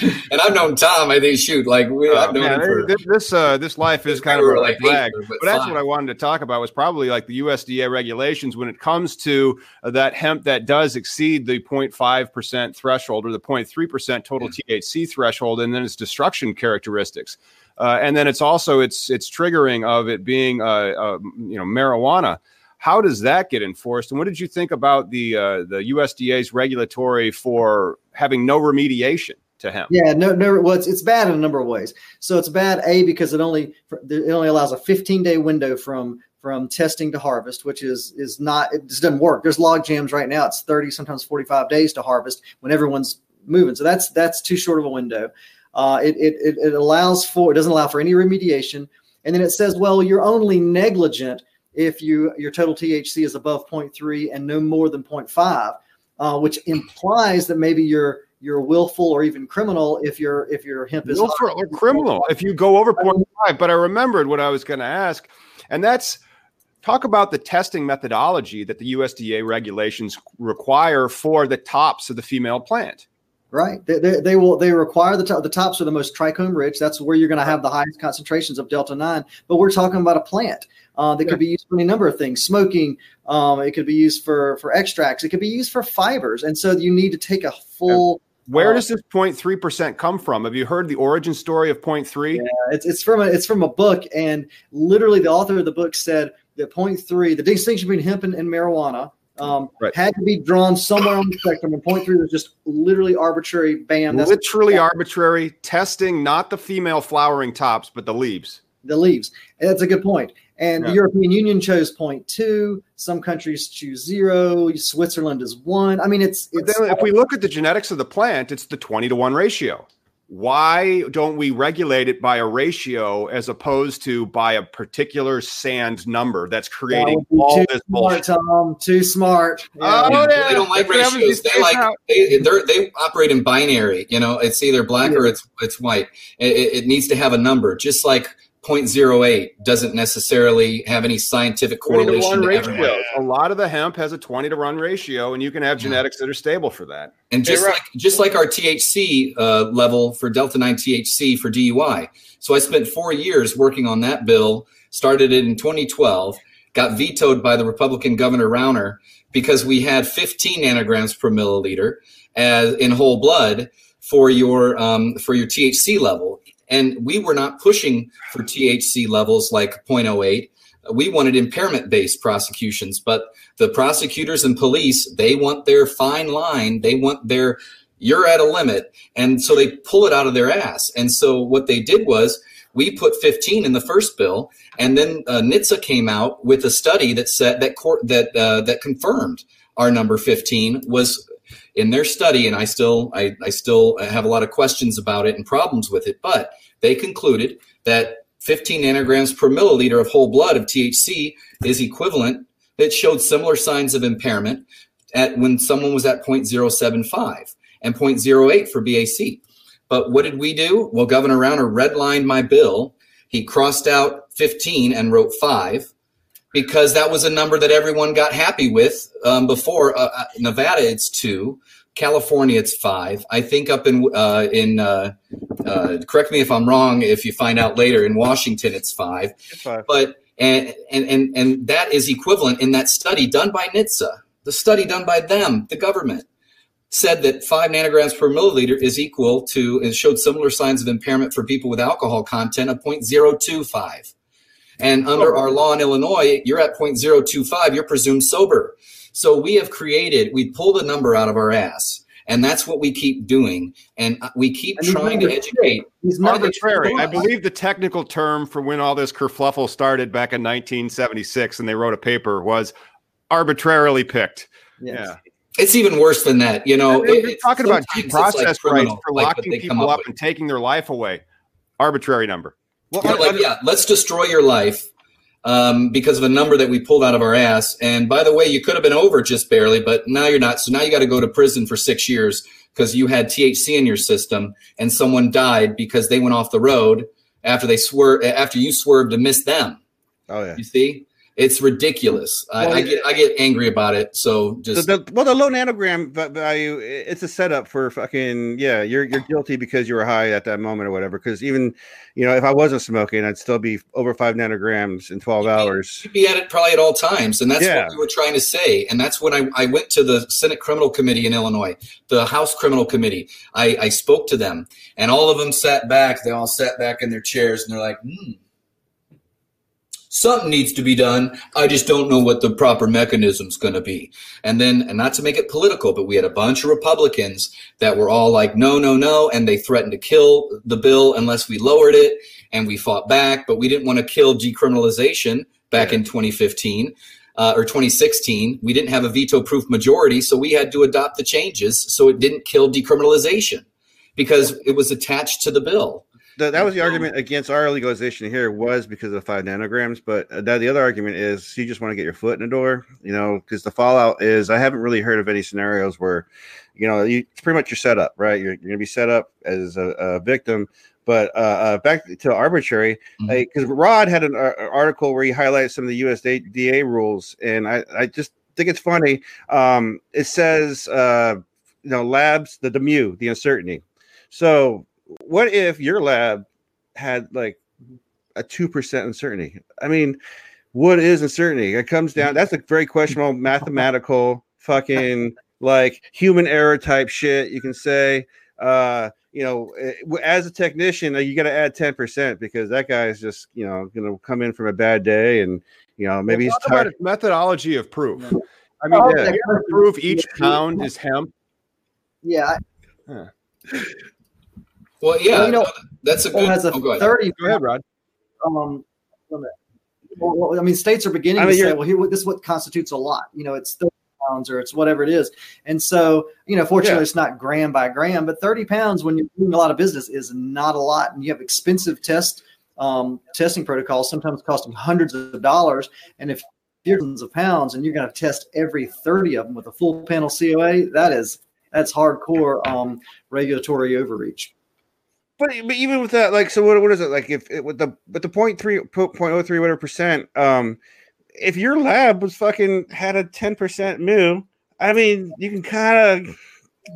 And I've known Tom, I think, shoot, like, we, oh, I've known man, him for, this, this, uh, this life is kind of a like flag. But, but that's what I wanted to talk about was probably like the U S D A regulations when it comes to uh, that hemp that does exceed the zero point five percent threshold or the zero point three percent total yeah. T H C threshold, and then its destruction characteristics. Uh, and then it's also it's it's triggering of it being, uh, uh, you know, marijuana. How does that get enforced? And what did you think about the uh, the U S D A's regulatory for having no remediation to him? Yeah, no, no. Well, it's, it's bad in a number of ways. So it's bad, A, because it only it only allows a fifteen day window from from testing to harvest, which is is not it just doesn't work. There's log jams right now. It's thirty, sometimes forty-five days to harvest when everyone's moving. So that's that's too short of a window. Uh, it it it allows for it doesn't allow for any remediation, and then it says, well, you're only negligent if you your total T H C is above zero point three and no more than zero point five. uh, which implies that maybe you're you're willful or even criminal if you're if your hemp is willful or criminal if you go over point five. But I remembered what I was going to ask, and that's talk about the testing methodology that the U S D A regulations require for the tops of the female plant. Right. They, they, they will. They require the top, the tops are the most trichome rich. That's where you're going to have the highest concentrations of Delta nine. But we're talking about a plant uh, that yeah. could be used for any number of things. Smoking. Um, it could be used for for extracts. It could be used for fibers. And so you need to take a full. And where uh, does this zero point three percent come from? Have you heard the origin story of zero point three? Yeah, it's it's from a, it's from a book, and literally the author of the book said that zero point three, the distinction between hemp and, and marijuana. Um, right. Had to be drawn somewhere on the spectrum, and point three was just literally arbitrary. Bam, that's literally arbitrary testing, not the female flowering tops, but the leaves. The leaves. And that's a good point. And yeah. the European Union chose point two. Some countries choose zero. Switzerland is one. I mean, it's. it's then if we look at the genetics of the plant, it's the twenty to one ratio. Why don't we regulate it by a ratio as opposed to by a particular sand number that's creating that all this bullshit? Smart, Tom, too smart. Yeah. Oh, yeah. They don't like they ratios. They like they, they operate in binary. You know, it's either black yeah. or it's it's white. It, it needs to have a number, just like zero point zero eight doesn't necessarily have any scientific correlation to, to everyone. A lot of the hemp has a twenty to one ratio, and you can have yeah. genetics that are stable for that. And just hey, like just like our T H C uh, level for Delta nine T H C for D U I. So I spent four years working on that bill, started it in twenty twelve, got vetoed by the Republican Governor Rauner because we had fifteen nanograms per milliliter as in whole blood for your um, for your T H C level. And we were not pushing for T H C levels like zero point zero eight. We wanted impairment-based prosecutions, but the prosecutors and police, they want their fine line. They want their, you're at a limit. And so they pull it out of their ass. And so what they did was we put fifteen in the first bill, and then uh, N H T S A came out with a study that said that court that uh, that confirmed our number fifteen was in their study, and I still I, I still have a lot of questions about it and problems with it, but they concluded that fifteen nanograms per milliliter of whole blood of T H C is equivalent. It showed similar signs of impairment at when someone was at zero point zero seven five and zero point zero eight for B A C. But what did we do? Well, Governor Rauner redlined my bill. He crossed out fifteen and wrote five. Because that was a number that everyone got happy with um, before. Uh, Nevada, it's two. California, it's five. I think up in uh, in uh, uh, correct me if I'm wrong. If you find out later, in Washington, it's five. It's five. But and, and and and that is equivalent in that study done by N H T S A. The study done by them, the government, said that five nanograms per milliliter is equal to and showed similar signs of impairment for people with alcohol content of zero point zero two five. And under our law in Illinois, you're at zero point zero two five. You're presumed sober. So we have created, we pull the number out of our ass. And that's what we keep doing. And we keep and trying to educate. He's arbitrary. I believe the technical term for when all this kerfluffle started back in nineteen seventy-six and they wrote a paper was arbitrarily picked. Yes. Yeah. It's even worse than that. You know, it, you're talking about due process like rights for locking like people up with. And taking their life away. Arbitrary number. Well, you know, like, yeah, let's destroy your life um, because of a number that we pulled out of our ass. And by the way, you could have been over just barely, but now you're not. So now you got to go to prison for six years because you had T H C in your system and someone died because they went off the road after they swerved, after you swerved to miss them. Oh, yeah. You see? It's ridiculous. Well, I, I get I get angry about it. So just the, the, well, the low nanogram value. It's a setup for fucking yeah. You're you're guilty because you were high at that moment or whatever. Because even you know if I wasn't smoking, I'd still be over five nanograms in twelve you'd be, hours. You'd be at it probably at all times, and that's yeah. what we were trying to say. And that's when I, I went to the Senate Criminal Committee in Illinois, the House Criminal Committee. I I spoke to them, and all of them sat back. They all sat back in their chairs, and they're like, hmm. Something needs to be done. I just don't know what the proper mechanism's going to be. And then, and not to make it political, but we had a bunch of Republicans that were all like, no, no, no. And they threatened to kill the bill unless we lowered it. And we fought back, but we didn't want to kill decriminalization back in twenty fifteen uh, or twenty sixteen. We didn't have a veto-proof majority, so we had to adopt the changes so it didn't kill decriminalization because it was attached to the bill. The, that was the argument against our legalization here, was because of the five nanograms. But now the other argument is you just want to get your foot in the door, you know, because the fallout is I haven't really heard of any scenarios where, you know, you, it's pretty much your setup, right? You're, you're going to be set up as a, a victim. But uh, uh, back to arbitrary, because mm-hmm. uh, Rod had an uh, article where he highlighted some of the U S D A rules. And I, I just think it's funny. Um, it says, uh, you know, labs, the, the mu, the uncertainty. So what if your lab had like a two percent uncertainty? I mean, what is uncertainty? It comes down. That's a very questionable mathematical fucking like human error type shit. You can say, uh, you know, as a technician, you got to add ten percent because that guy is just, you know, going to come in from a bad day. And, you know, maybe well, he's tired. About methodology of proof. I mean, oh, yeah. To prove each pound is hemp. Yeah. Huh. Well, yeah, well, you know, that's a good. Has a oh, go ahead. thirty. Go ahead, Rod. Um, well, I mean, states are beginning I mean, to say, "Well, here, this is what constitutes a lot." You know, it's thirty pounds or it's whatever it is, and so you know, fortunately, yeah. it's not gram by gram, but thirty pounds when you're doing a lot of business is not a lot, and you have expensive test um, testing protocols, sometimes costing hundreds of dollars, and if you're tons of pounds and you're going to test every thirty of them with a full panel C O A, that is that's hardcore um, regulatory overreach. But, but even with that, like, so what, what is it like if it with the, but the point three, point oh three, whatever percent, um, if your lab was fucking had a ten percent mu, I mean, you can kind of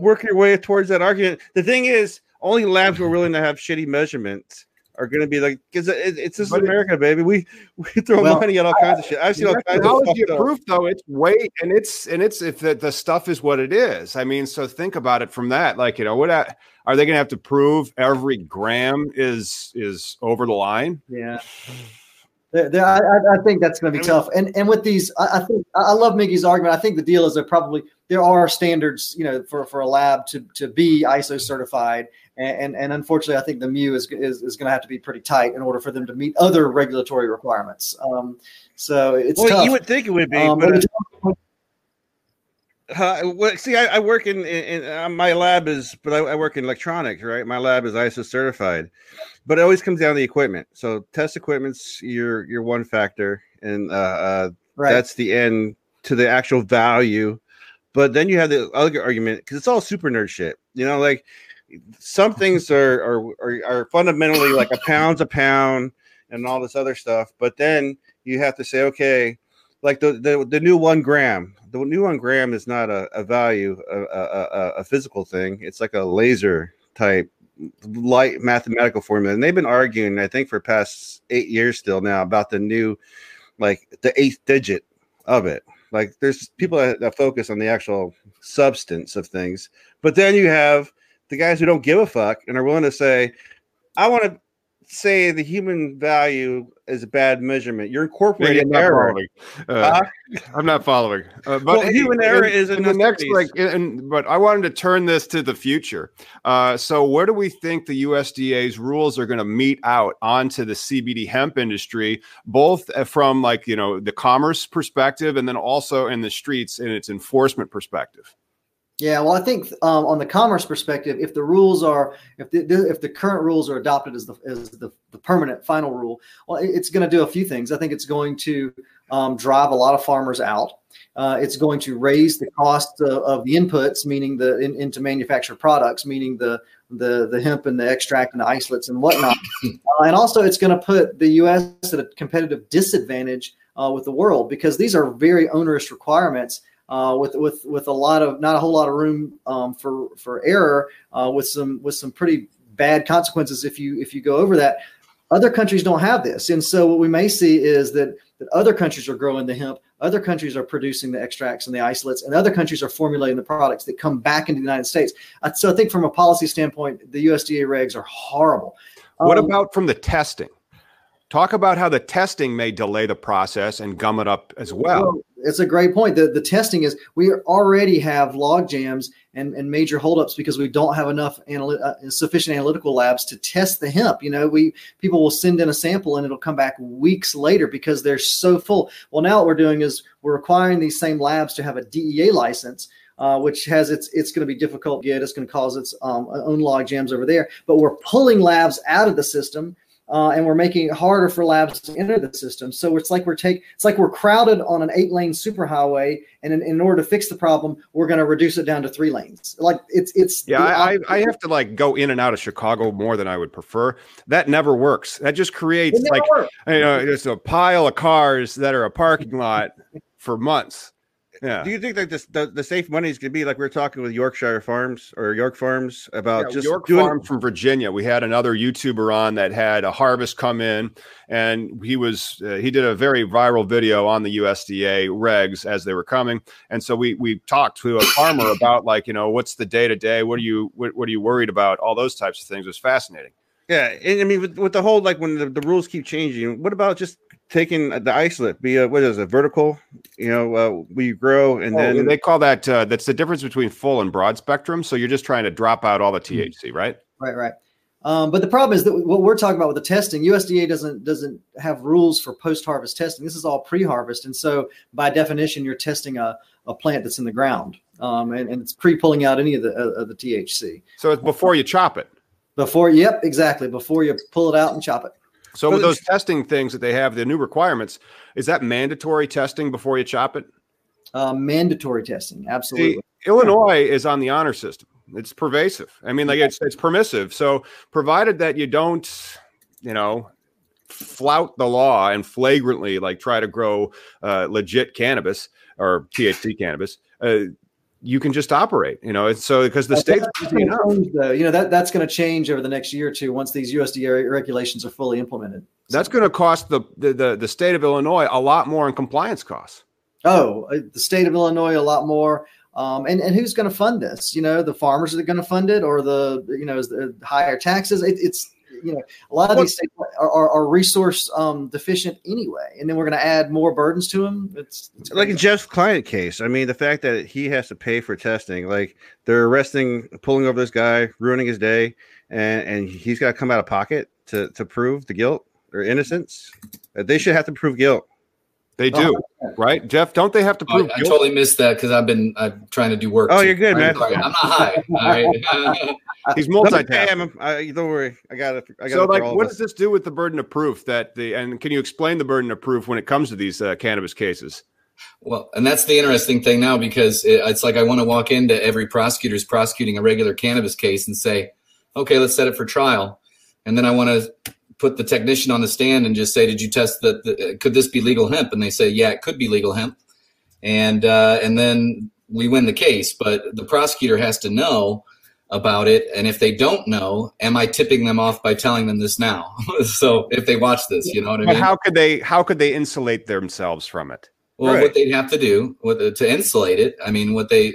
work your way towards that argument. The thing is only labs who are willing to have shitty measurements are going to be like, cause it, it's just but America, it, baby. We, we throw well, money at all kinds of shit. I've seen all kinds of stuff. Proof though. It's weight and it's, and it's, if the, the stuff is what it is. I mean, so think about it from that, like, you know, what I, are they going to have to prove every gram is is over the line? Yeah, they're, they're, I, I think that's going to be tough. And and with these, I, I think I love Miggy's argument. I think the deal is there probably there are standards, you know, for, for a lab to to be I S O certified, and and, and unfortunately, I think the mu is is, is going to have to be pretty tight in order for them to meet other regulatory requirements. Um, so it's well, tough. You would think it would be, um, but. but it- Uh, well, see, I, I work in, in, in uh, my lab is, but I, I work in electronics, right? My lab is I S O certified, but it always comes down to the equipment. So test equipment's your your one factor, and uh, uh, right. that's the end to the actual value. But then you have the other argument because it's all super nerd shit, you know. Like some things are are are, are fundamentally like a pound's a pound and all this other stuff, but then you have to say, okay. Like the, the the new one gram, the new one gram is not a, a value, a, a, a physical thing. It's like a laser type light mathematical formula. And they've been arguing, I think, for past eight years still now about the new, like the eighth digit of it. Like there's people that, that focus on the actual substance of things. But then you have the guys who don't give a fuck and are willing to say, I want to say the human value is a bad measurement. You're incorporating error. Uh, uh, I'm not following. Uh, but well, hey, human error in, is in the next. Like, and, but I wanted to turn this to the future. Uh, so where do we think the U S D A's rules are going to meet out onto the C B D hemp industry, both from like you know the commerce perspective, and then also in the streets in its enforcement perspective? Yeah, well, I think um, on the commerce perspective, if the rules are, if the if the current rules are adopted as the as the, the permanent final rule, well, it's going to do a few things. I think it's going to um, drive a lot of farmers out. Uh, it's going to raise the cost of, of the inputs, meaning the in, into manufactured products, meaning the the the hemp and the extract and the isolates and whatnot. uh, and also, it's going to put the U S at a competitive disadvantage uh, with the world because these are very onerous requirements. Uh, with with with a lot of not a whole lot of room um, for for error, uh, with some with some pretty bad consequences if you if you go over that. Other countries don't have this, and so what we may see is that that other countries are growing the hemp, other countries are producing the extracts and the isolates, and other countries are formulating the products that come back into the United States. Uh, so I think from a policy standpoint, the U S D A regs are horrible. Um, what about from the testing? Talk about how the testing may delay the process and gum it up as well. well It's a great point. The the testing is we already have log jams and, and major holdups because we don't have enough analy- uh, sufficient analytical labs to test the hemp. You know, we people will send in a sample and it'll come back weeks later because they're so full. Well, now what we're doing is we're requiring these same labs to have a D E A license uh, which has its, it's going to be difficult to get. It's going to cause its um, own log jams over there. But we're pulling labs out of the system, uh, and we're making it harder for labs to enter the system. So it's like we're take, it's like we're crowded on an eight lane superhighway, and in, in order to fix the problem, we're going to reduce it down to three lanes. Like it's it's yeah. I, I have to like go in and out of Chicago more than I would prefer. That never works. That just creates like works. you know, just a pile of cars that are a parking lot for months. Yeah. Do you think that this, the, the safe money is going to be like we were talking with Yorkshire Farms or York Farms about yeah, just York doing- Farm from Virginia? We had another YouTuber on that had a harvest come in, and he was uh, he did a very viral video on the U S D A regs as they were coming. And so we we talked to a farmer about like, you know, what's the day to day? What are you what, what are you worried about? All those types of things. It was fascinating. Yeah, and I mean, with, with the whole like when the, the rules keep changing, what about just taking the isolate, be a, what is it, vertical? You know, uh, we grow, and oh, then they call that uh, that's the difference between full and broad spectrum. So you're just trying to drop out all the T H C, right? Right, right. Um, but the problem is that what we're talking about with the testing, U S D A doesn't doesn't have rules for post-harvest testing. This is all pre-harvest, and so by definition, you're testing a a plant that's in the ground, um, and, and it's pre-pulling out any of the uh, of the T H C. So it's before you chop it. Before, yep, exactly. Before you pull it out and chop it. So with those testing things that they have, the new requirements, is that mandatory testing before you chop it? Uh, mandatory testing, absolutely. See, Illinois is on the honor system. It's pervasive. I mean, like it's it's permissive. So provided that you don't, you know, flout the law and flagrantly like try to grow uh, legit cannabis or T H C cannabis, uh, you can just operate, you know, it's so because the state's you know, that that's going to change over the next year or two once these U S D A regulations are fully implemented. So that's going to cost the, the, the state of Illinois a lot more in compliance costs. Oh, the state of Illinois, a lot more. Um, and, and who's going to fund this? You know, the farmers are going to fund it, or the, you know, is the higher taxes. It, it's, you know, a lot of these states are, are, are resource um, deficient anyway, and then we're going to add more burdens to them. It's, it's like in Jeff's client case. I mean, the fact that he has to pay for testing, like they're arresting, pulling over this guy, ruining his day, and, and he's got to come out of pocket to, to prove the guilt or innocence. They should have to prove guilt. They do, oh, right, Jeff? Don't they have to prove? Oh, I, I totally missed that because I've been I'm trying to do work. Oh, too. You're good, man. I'm, I'm not high. All right. He's multitasking. I, don't worry, I got it. I got so, it like, what us. does this do with the burden of proof? That the and can you explain the burden of proof when it comes to these uh, cannabis cases? Well, and that's the interesting thing now, because it, it's like I want to walk into every prosecutor's prosecuting a regular cannabis case and say, okay, let's set it for trial, and then I want to put the technician on the stand and just say, did you test that? The, could this be legal hemp? And they say, yeah, it could be legal hemp. And, uh, and then we win the case, but the prosecutor has to know about it. And if they don't know, am I tipping them off by telling them this now? So if they watch this, you know what I mean? How could they, how could they insulate themselves from it? Well, right. What they'd have to do with, to insulate it. I mean, what they,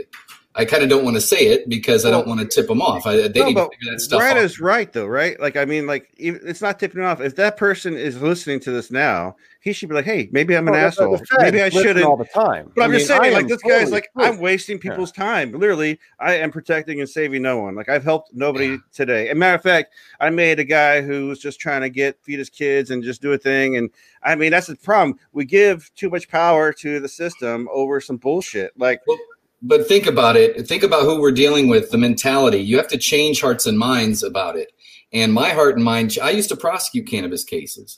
I kind of don't want to say it because I don't want to tip them off. I, they no, need to figure that stuff Brad out. Is right, though, right? Like, I mean, like, it's not tipping off. If that person is listening to this now, he should be like, hey, maybe I'm an oh, asshole. Maybe I shouldn't. All the time. But I I'm mean, just saying, I like, this totally guy's like, pissed. I'm wasting people's yeah. time. Literally, I am protecting and saving no one. Like, I've helped nobody yeah. today. As a matter of fact, I made a guy who was just trying to get feed his kids and just do a thing. And I mean, that's the problem. We give too much power to the system over some bullshit. Like, well, but think about it. Think about who we're dealing with, the mentality. You have to change hearts and minds about it. And my heart and mind, I used to prosecute cannabis cases.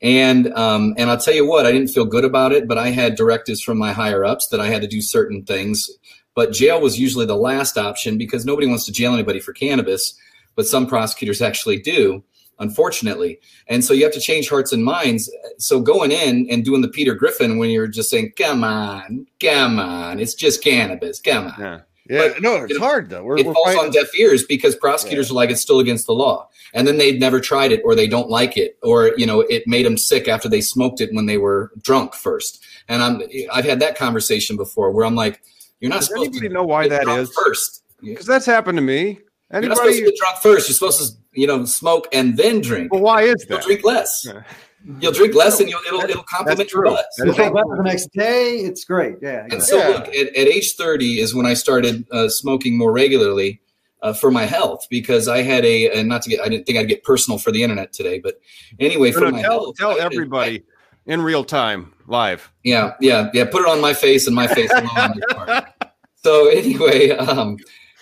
And um, and I'll tell you what, I didn't feel good about it, but I had directives from my higher ups that I had to do certain things. But jail was usually the last option because nobody wants to jail anybody for cannabis. But some prosecutors actually do, unfortunately. And so you have to change hearts and minds. So going in and doing the Peter Griffin when you're just saying, come on, come on, it's just cannabis, come on. Yeah, yeah. But, no, it's you know, hard though. We're, it we're falls fighting. on deaf ears because prosecutors yeah. are like, it's still against the law. And then they've never tried it, or they don't like it, or, you know, it made them sick after they smoked it when they were drunk first. And I'm, I've had that conversation before where I'm like, you're not Does supposed anybody to know why that is first. Because that's happened to me. Anybody? You're not supposed to get drunk first. You're supposed to, you know, smoke and then drink. Well, why is that? You'll drink less. Yeah. You'll drink less, and you'll, it'll it'll complement your less. You'll drink less the next day. It's great. Yeah. And yeah. so, look, at, at age thirty is when I started uh, smoking more regularly uh, for my health, because I had a and not to get I didn't think I'd get personal for the internet today, but anyway, no, for no, my tell, health, tell I, everybody. I, in real time, live. Yeah, yeah, yeah. Put it on my face and my face alone. So anyway, um,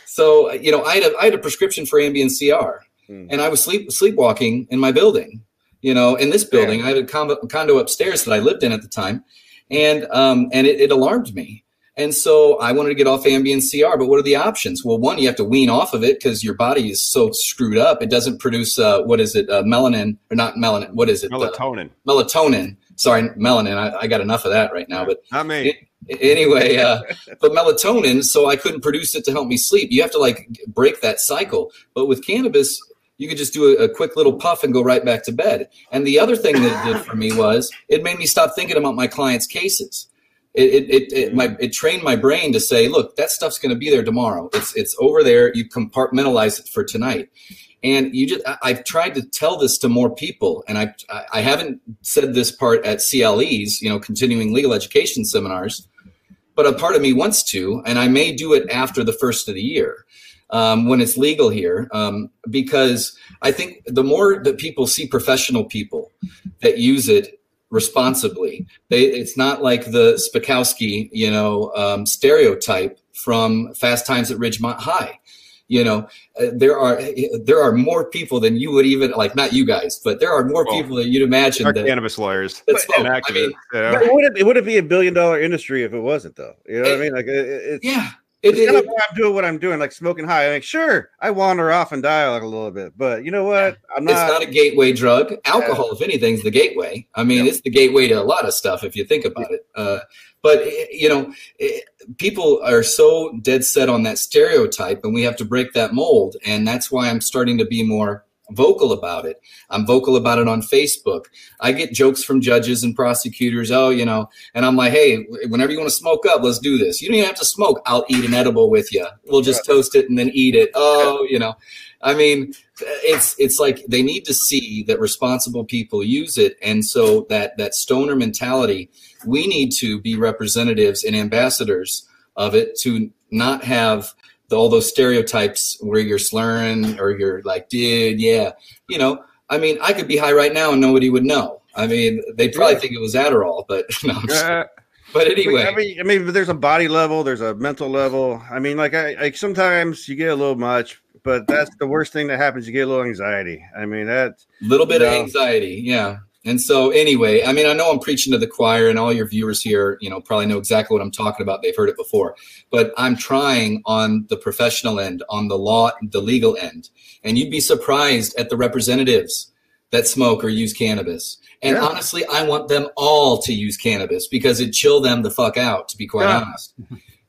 so, you know, I had a, I had a prescription for Ambien C R, mm. and I was sleep sleepwalking in my building, you know, in this building. Yeah. I had a condo, condo upstairs that I lived in at the time. And um, and it, it alarmed me. And so I wanted to get off Ambien C R, but what are the options? Well, one, you have to wean off of it because your body is so screwed up. It doesn't produce, uh, what is it, uh, melanin, or not melanin, what is it? Melatonin. Uh, melatonin. Sorry, melanin. I, I got enough of that right now. But I mean, it, anyway, uh, but melatonin, so I couldn't produce it to help me sleep. You have to, like, break that cycle. But with cannabis, you could just do a, a quick little puff and go right back to bed. And the other thing that it did for me was it made me stop thinking about my clients' cases. It it it my it trained my brain to say, look, that stuff's going to be there tomorrow. It's it's over there. You compartmentalize it for tonight, and you just. I, I've tried to tell this to more people, and I I haven't said this part at C L Es, you know, continuing legal education seminars, but a part of me wants to, and I may do it after the first of the year, um, when it's legal here, um, because I think the more that people see professional people that use it responsibly. They, it's not like the Spakowski, you know, um, stereotype from Fast Times at Ridgemont High. You know, uh, there are there are more people than you would even, like, not you guys, but there are more well, people than you'd imagine. That, cannabis lawyers. That's but, and I mean, yeah. but it wouldn't it wouldn't be a billion dollar industry if it wasn't, though. You know what it, I mean? Like, it, it's, yeah, it, it's it, kind it, of why I'm doing what I'm doing, like smoking high. I mean, sure, I wander off and die like a little bit, but you know what? I'm not. It's not a gateway drug. Alcohol, yeah. if anything, is the gateway. I mean, yeah. it's the gateway to a lot of stuff if you think about yeah. it. Uh, but you know, it, people are so dead set on that stereotype, and we have to break that mold. And that's why I'm starting to be more vocal about it. I'm vocal about it on Facebook. I get jokes from judges and prosecutors. Oh, you know, and I'm like, hey, whenever you want to smoke up, let's do this. You don't even have to smoke. I'll eat an edible with you. We'll just toast it and then eat it. Oh, you know, I mean, it's it's like they need to see that responsible people use it, and so that that stoner mentality. We need to be representatives and ambassadors of it to not have the, all those stereotypes where you're slurring or you're like, dude, yeah. You know, I mean, I could be high right now and nobody would know. I mean, they'd probably yeah. think it was Adderall, but no, I'm just uh, but anyway. I mean, I mean, there's a body level. There's a mental level. I mean, like I, I sometimes you get a little much, but that's the worst thing that happens. You get a little anxiety. I mean, that little bit you know, of anxiety. Yeah. And so anyway, I mean, I know I'm preaching to the choir, and all your viewers here, you know, probably know exactly what I'm talking about. They've heard it before, but I'm trying on the professional end, on the law, the legal end. And you'd be surprised at the representatives that smoke or use cannabis. And yeah. honestly, I want them all to use cannabis because it'd chill them the fuck out, to be quite yeah. honest.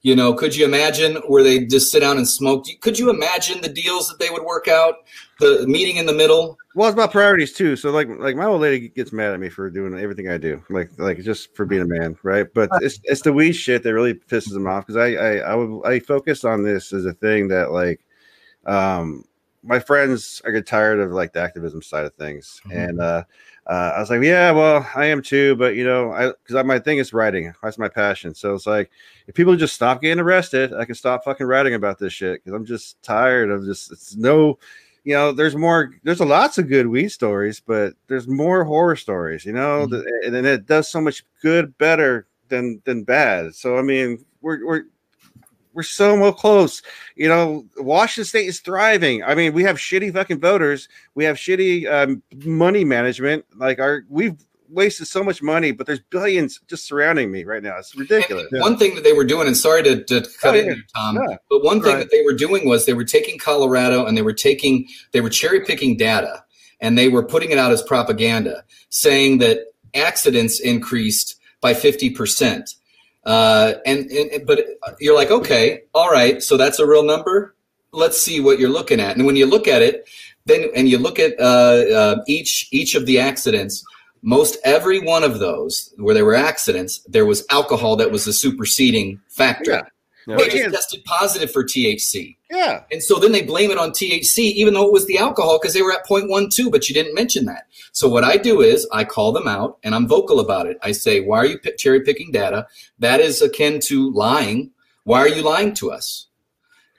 You know, could you imagine where they just sit down and smoke? Could you imagine the deals that they would work out, the meeting in the middle? Well, it's about priorities too. So, like, like my old lady gets mad at me for doing everything I do, like, like just for being a man, right? But it's it's the weed shit that really pisses them off because I I I, would, I focus on this as a thing that, like, um, my friends are get tired of, like, the activism side of things, mm-hmm. and uh, uh, I was like, yeah, well, I am too, but you know, I because my thing is writing, that's my passion. So it's like if people just stop getting arrested, I can stop fucking writing about this shit because I'm just tired of just it's no. You know, there's more, there's a lots of good weed stories, but there's more horror stories, you know, mm-hmm. and, and it does so much good better than, than bad. So, I mean, we're, we're, we're so close, you know, Washington state is thriving. I mean, we have shitty fucking voters. We have shitty um, money management. Like our, we've wasted so much money, but there's billions just surrounding me right now. It's ridiculous. Yeah. One thing that they were doing, and sorry to, to cut oh, yeah. in, Tom, yeah. but one thing right. that they were doing was they were taking Colorado and they were taking, they were cherry picking data and they were putting it out as propaganda, saying that accidents increased by fifty percent. Uh, and, and but you're like, okay, all right, so that's a real number. Let's see what you're looking at. And when you look at it, then and you look at uh, uh, each each of the accidents. Most every one of those where there were accidents, there was alcohol that was the superseding factor. Yeah. Yeah. They just tested positive for T H C. Yeah. And so then they blame it on T H C, even though it was the alcohol because they were at point one two, but you didn't mention that. So what I do is I call them out and I'm vocal about it. I say, why are you cherry picking data? That is akin to lying. Why are you lying to us?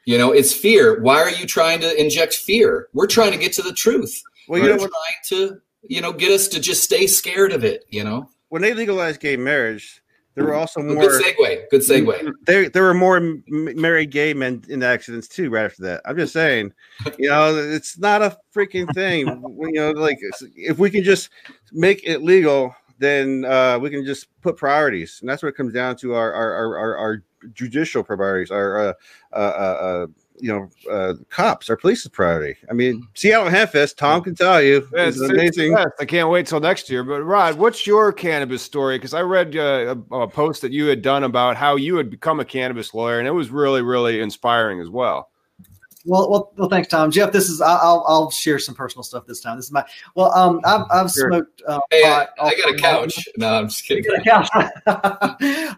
You know, it's fear. Why are you trying to inject fear? We're trying to get to the truth. Well, you're trying to... you know, get us to just stay scared of it, you know? When they legalized gay marriage, There were also more. Good segue. Good segue. There, there were more married gay men in accidents too. Right after that, I'm just saying, you know, it's not a freaking thing. You know, like if we can just make it legal, then uh, we can just put priorities, and that's what it comes down to. Our our our our, our judicial priorities, our uh, uh, uh, you know, uh, cops, our police's priority. I mean, Seattle Hempfest, Tom can tell you. Yeah, it's amazing. Best. I can't wait till next year. But Rod, what's your cannabis story? Because I read uh, a, a post that you had done about how you had become a cannabis lawyer, and it was really, really inspiring as well. Well, well, well thanks, Tom. Jeff, this is I'll I'll share some personal stuff this time. This is my well, um, I've I've sure. smoked. Um, hey, pot I, I got a couch. No, I'm just kidding. Couch.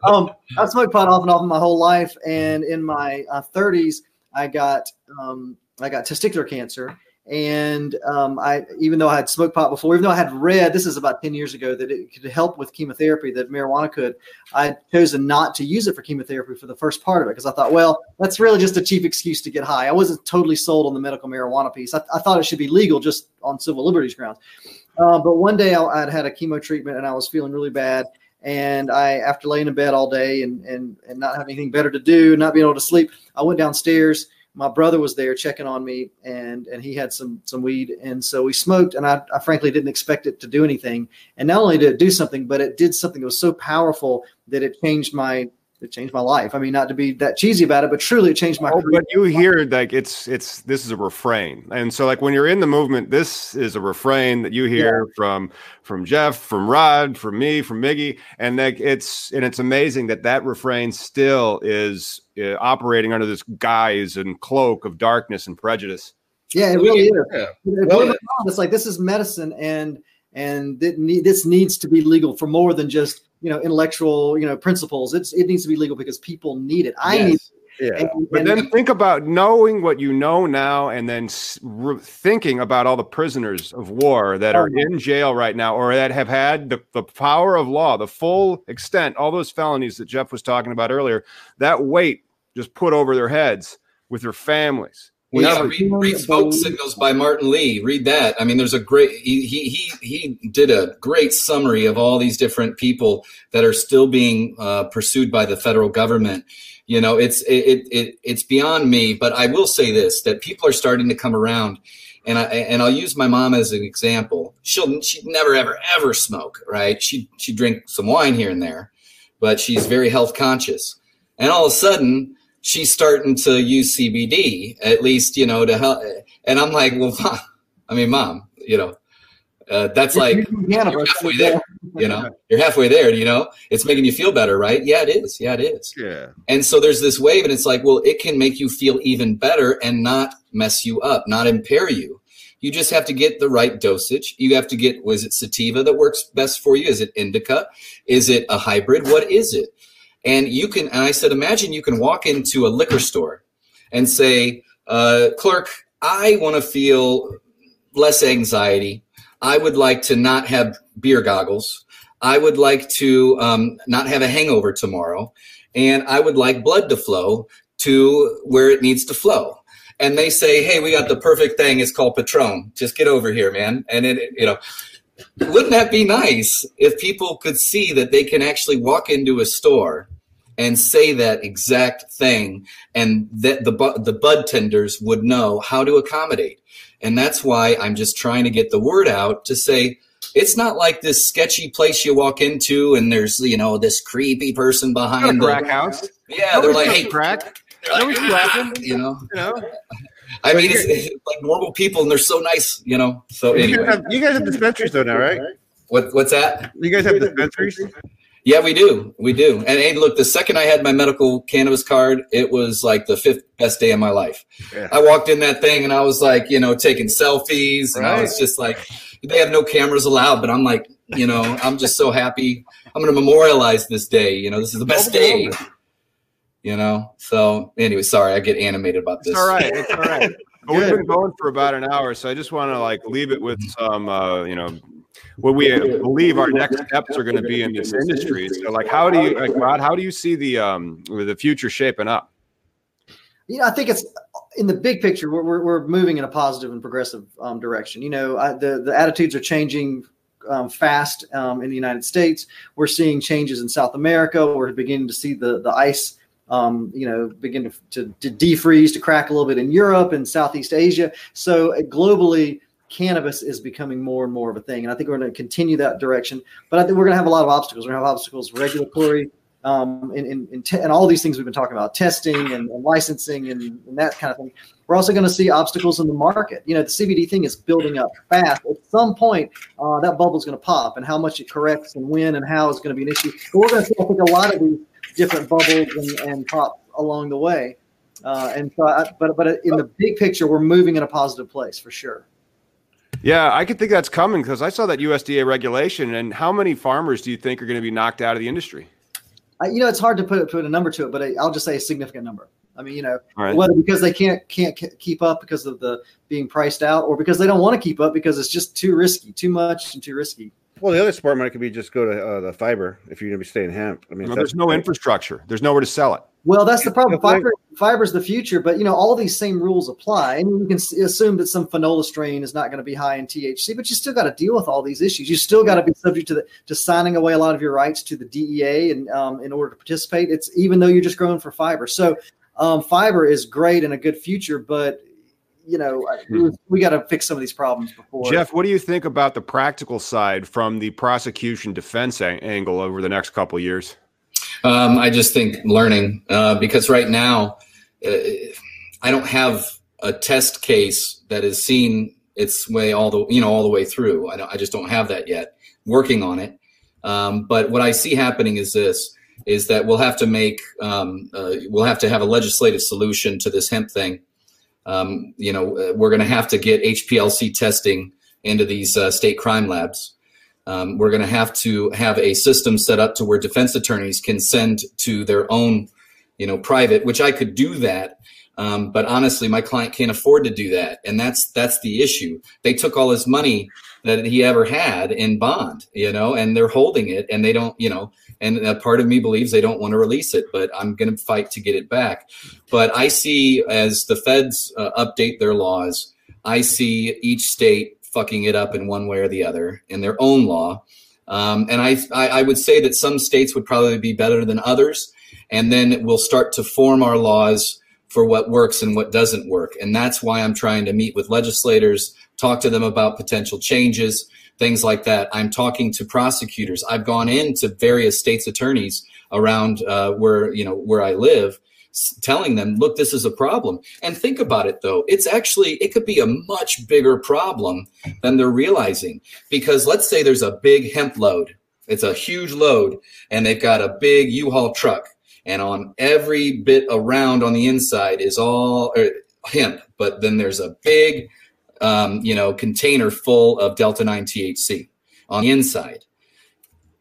um, I've smoked pot off and off my whole life, and in my uh, thirties. I got um, I got testicular cancer, and um, I even though I had smoked pot before, even though I had read this is about ten years ago that it could help with chemotherapy, that marijuana could, I had chosen not to use it for chemotherapy for the first part of it because I thought, well, that's really just a cheap excuse to get high. I wasn't totally sold on the medical marijuana piece. I, I thought it should be legal just on civil liberties grounds. Uh, but one day I, I'd had a chemo treatment and I was feeling really bad. And I, after laying in bed all day and, and, and not having anything better to do, not being able to sleep, I went downstairs. My brother was there checking on me, and, and he had some, some weed. And so we smoked, and I, I frankly didn't expect it to do anything. And not only did it do something, but it did something that was so powerful that it changed my It changed my life. I mean, not to be that cheesy about it, but truly it changed my oh, career. But you hear like it's it's this is a refrain. And so like when you're in the movement, this is a refrain that you hear yeah. from from Jeff, from Rod, from me, from Miggy. And like it's and it's amazing that that refrain still is uh, operating under this guise and cloak of darkness and prejudice. Yeah, it really yeah. is. Yeah. It, well, yeah. It's like this is medicine and and it ne- this needs to be legal for more than just you know, intellectual, you know, principles. It's, it needs to be legal because people need it. I yes. need it. Yeah. And, but and, then and, think about knowing what you know now and then re- thinking about all the prisoners of war that are in jail right now or that have had the, the power of law, the full extent, all those felonies that Jeff was talking about earlier, that weight just put over their heads with their families. We yeah, read, read Smoke Signals by Martin Lee. Read that. I mean, there's a great he, he he did a great summary of all these different people that are still being uh, pursued by the federal government. You know, it's it, it it it's beyond me. But I will say this: that people are starting to come around, and I and I'll use my mom as an example. She'll she'd never ever ever smoke. Right? She she drink some wine here and there, but she's very health conscious. And all of a sudden, she's starting to use C B D, at least, you know, to help. And I'm like, well, mom, I mean, mom, you know, uh, that's like you're halfway there, you know, you're halfway there, you know, it's making you feel better, right? Yeah, it is. Yeah, it is. Yeah. And so there's this wave and it's like, well, it can make you feel even better and not mess you up, not impair you. You just have to get the right dosage. You have to get, was it sativa that works best for you? Is it indica? Is it a hybrid? What is it? And you can, and I said, imagine you can walk into a liquor store and say, uh, clerk, I want to feel less anxiety. I would like to not have beer goggles. I would like to um, not have a hangover tomorrow. And I would like blood to flow to where it needs to flow. And they say, hey, we got the perfect thing. It's called Patron. Just get over here, man. And it, you know. Wouldn't that be nice if people could see that they can actually walk into a store and say that exact thing and that the, the bud tenders would know how to accommodate? And that's why I'm just trying to get the word out to say it's not like this sketchy place you walk into and there's, you know, this creepy person behind the crack house. Yeah, they're like, hey, crack. They're like, ah, you know. You know? I mean, it's, it's like normal people, and they're so nice, you know. So you anyway, guys have, you guys have dispensaries though now, right? What What's that? You guys have dispensaries? Yeah, we do, we do. And hey, look, the second I had my medical cannabis card, it was like the fifth best day of my life. Yeah. I walked in that thing, and I was like, you know, taking selfies, and right. I was just like, they have no cameras allowed, but I'm like, you know, I'm just so happy. I'm going to memorialize this day. You know, this is the best day. You know, so anyway, sorry, I get animated about this. It's all right, it's all right. But we've been going for about an hour, so I just want to like leave it with some, uh, you know, what we believe our next steps are going to be in this industry. So, like, how do you, like, Rod, how do you see the um the future shaping up? You know, I think it's in the big picture. We're we're, we're moving in a positive and progressive um, direction. You know, I, the the attitudes are changing um, fast um, in the United States. We're seeing changes in South America. We're beginning to see the, the ice, um, you know, begin to, to, to defreeze, to crack a little bit in Europe and Southeast Asia. So globally, cannabis is becoming more and more of a thing. And I think we're going to continue that direction. But I think we're going to have a lot of obstacles. We're going to have obstacles regulatory um, and, and, and, te- and all these things we've been talking about, testing and, and licensing and, and that kind of thing. We're also going to see obstacles in the market. You know, the C B D thing is building up fast. At some point, uh, that bubble is going to pop, and how much it corrects and when and how is going to be an issue. But we're going to see, I think, a lot of these different bubbles and, and pops along the way. Uh, and so, I, but but in the big picture, we're moving in a positive place for sure. Yeah, I could think that's coming because I saw that U S D A regulation. And how many farmers do you think are going to be knocked out of the industry? I, you know, it's hard to put, put a number to it, but I, I'll just say a significant number. I mean, you know, right. whether because they can't can't keep up because of the being priced out, or because they don't want to keep up because it's just too risky, too much, and too risky. Well, the other smart money could be just go to uh, the fiber if you're going to be staying hemp. I mean, well, there's no infrastructure. There's nowhere to sell it. Well, that's the problem. Fiber, fiber's the future, but you know all these same rules apply, and you can assume that some phenolic strain is not going to be high in T H C, but you still got to deal with all these issues. You still got to be subject to the to signing away a lot of your rights to the D E A, and um, in order to participate, it's even though you're just growing for fiber. So. Um, fiber is great and a good future, but you know we, we got to fix some of these problems before. Jeff, what do you think about the practical side from the prosecution defense a- angle over the next couple of years? Um, I just think learning uh, because right now uh, I don't have a test case that has seen its way all the you know all the way through. I don't, I just don't have that yet. Working on it, um, but what I see happening is this. Is that we'll have to make um, uh, we'll have to have a legislative solution to this hemp thing. Um, you know, we're going to have to get H P L C testing into these uh, state crime labs. Um, we're going to have to have a system set up to where defense attorneys can send to their own, you know, private. Which I could do that, um, but honestly, my client can't afford to do that, and that's that's the issue. They took all his money that he ever had in bond, you know, and they're holding it, and they don't, you know. And a part of me believes they don't want to release it, but I'm going to fight to get it back. But I see as the feds uh, update their laws, I see each state fucking it up in one way or the other in their own law. Um, and I, I, I would say that some states would probably be better than others. And then we'll start to form our laws for what works and what doesn't work. And that's why I'm trying to meet with legislators, talk to them about potential changes, things like that. I'm talking to prosecutors. I've gone into various states' attorneys around uh, where, you know, where I live, telling them, look, this is a problem. And think about it, though. It's actually, it could be a much bigger problem than they're realizing. Because let's say there's a big hemp load. It's a huge load, and they've got a big U-Haul truck. And on every bit around on the inside is all er, hemp. But then there's a big Um, you know, container full of Delta nine T H C on the inside.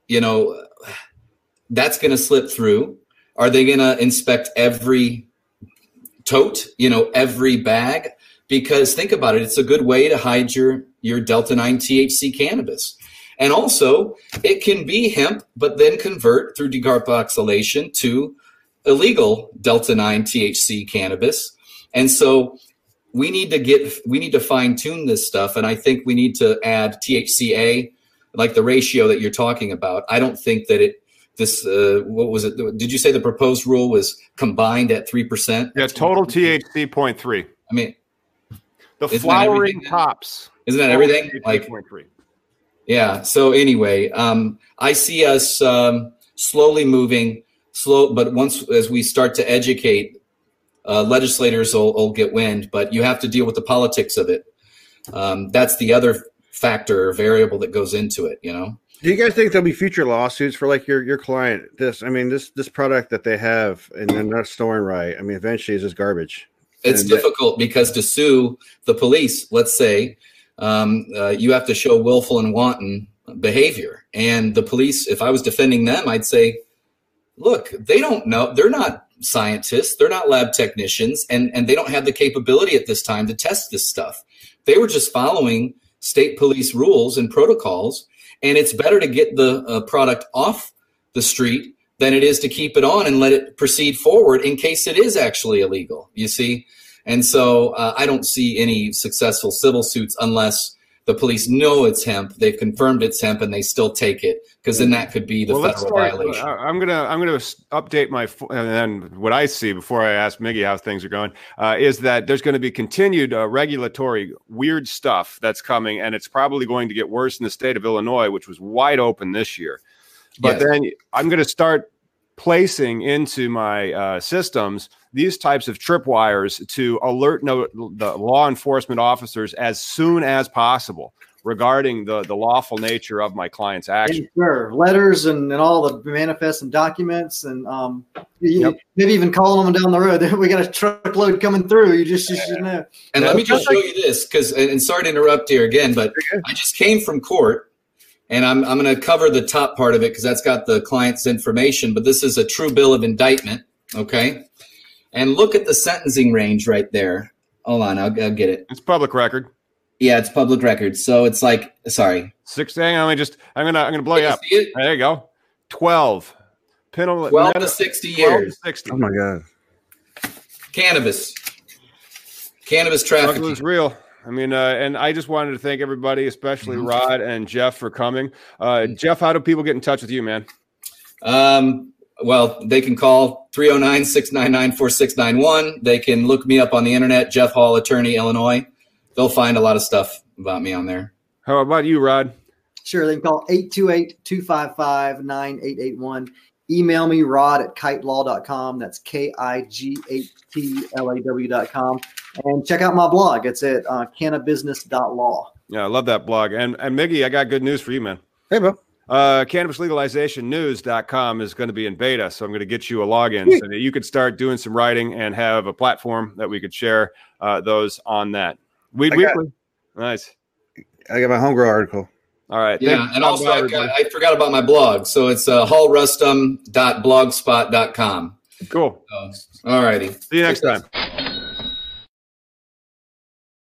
You know, that's going to slip through. Are they going to inspect every tote, you know, every bag? Because think about it, it's a good way to hide your, your Delta nine T H C cannabis. And also, it can be hemp, but then convert through decarboxylation to illegal Delta nine T H C cannabis. And so, We need to get, we need to fine tune this stuff. And I think we need to add T H C A, like the ratio that you're talking about. I don't think that it, this, uh, what was it? Did you say the proposed rule was combined at three percent? Yeah, total T H C zero point three. I mean, the flowering tops. Isn't that everything? Like, yeah. So anyway, um, I see us um, slowly moving slow, but once, as we start to educate, Uh, legislators will, will get wind, but you have to deal with the politics of it. Um, that's the other factor or variable that goes into it, you know? Do you guys think there'll be future lawsuits for like your, your client? This, I mean, this, this product that they have and they're not storing right. I mean, eventually it's just garbage. It's and difficult that- because to sue the police, let's say, um, uh, you have to show willful and wanton behavior. And the police, if I was defending them, I'd say, look, they don't know. They're not scientists, they're not lab technicians, and, and they don't have the capability at this time to test this stuff. They were just following state police rules and protocols, and it's better to get the uh, product off the street than it is to keep it on and let it proceed forward in case it is actually illegal, you see? And so uh, I don't see any successful civil suits unless The police know it's hemp. They've confirmed it's hemp, and they still take it, because then that could be the well, federal start, violation. I'm gonna I'm gonna update my and then what I see before I ask Miggy how things are going uh, is that there's going to be continued uh, regulatory weird stuff that's coming, and it's probably going to get worse in the state of Illinois, which was wide open this year. But yes. then I'm going to start placing into my uh, systems these types of tripwires to alert no, the law enforcement officers as soon as possible regarding the, the lawful nature of my client's action. And sure, letters and, and all the manifests and documents, and um, you, yep. maybe even calling them down the road. We got a truckload coming through. You just, you yeah. should know. And let me just show you this, because, and sorry to interrupt here again, but I just came from court. And I'm I'm going to cover the top part of it because that's got the client's information. But this is a true bill of indictment, okay? And look at the sentencing range right there. Hold on, I'll, I'll get it. It's public record. Yeah, it's public record. So it's like, sorry, six. Hang on, let me just. I'm gonna I'm gonna blow you up. There you go. Twelve. Penal. Twelve to sixty years. To sixty. Oh my god. Cannabis. Cannabis trafficking is real. I mean, uh, and I just wanted to thank everybody, especially Rod and Jeff, for coming. Uh, Jeff, how do people get in touch with you, man? Um, well, they can call three oh nine, six nine nine, four six nine one. They can look me up on the internet, Jeff Hall, Attorney, Illinois. They'll find a lot of stuff about me on there. How about you, Rod? Sure. They can call eight two eight, two five five, nine eight eight one. Email me, Rod, at kitelaw dot com. That's K I G H T L A W dot com. And check out my blog. It's at uh, cannabusiness dot law. Yeah, I love that blog. And and Miggy, I got good news for you, man. Hey, bro. Uh, cannabis legalization news dot com is going to be in beta, so I'm going to get you a login so that you could start doing some writing and have a platform that we could share uh, those on that. Weed Weekly. Nice. I got my homegrown article. All right. Yeah, Thanks. and I'll also I've got, I forgot about my blog. So it's uh, hall rustum dot blogspot dot com. Cool. So, all righty. See you next time.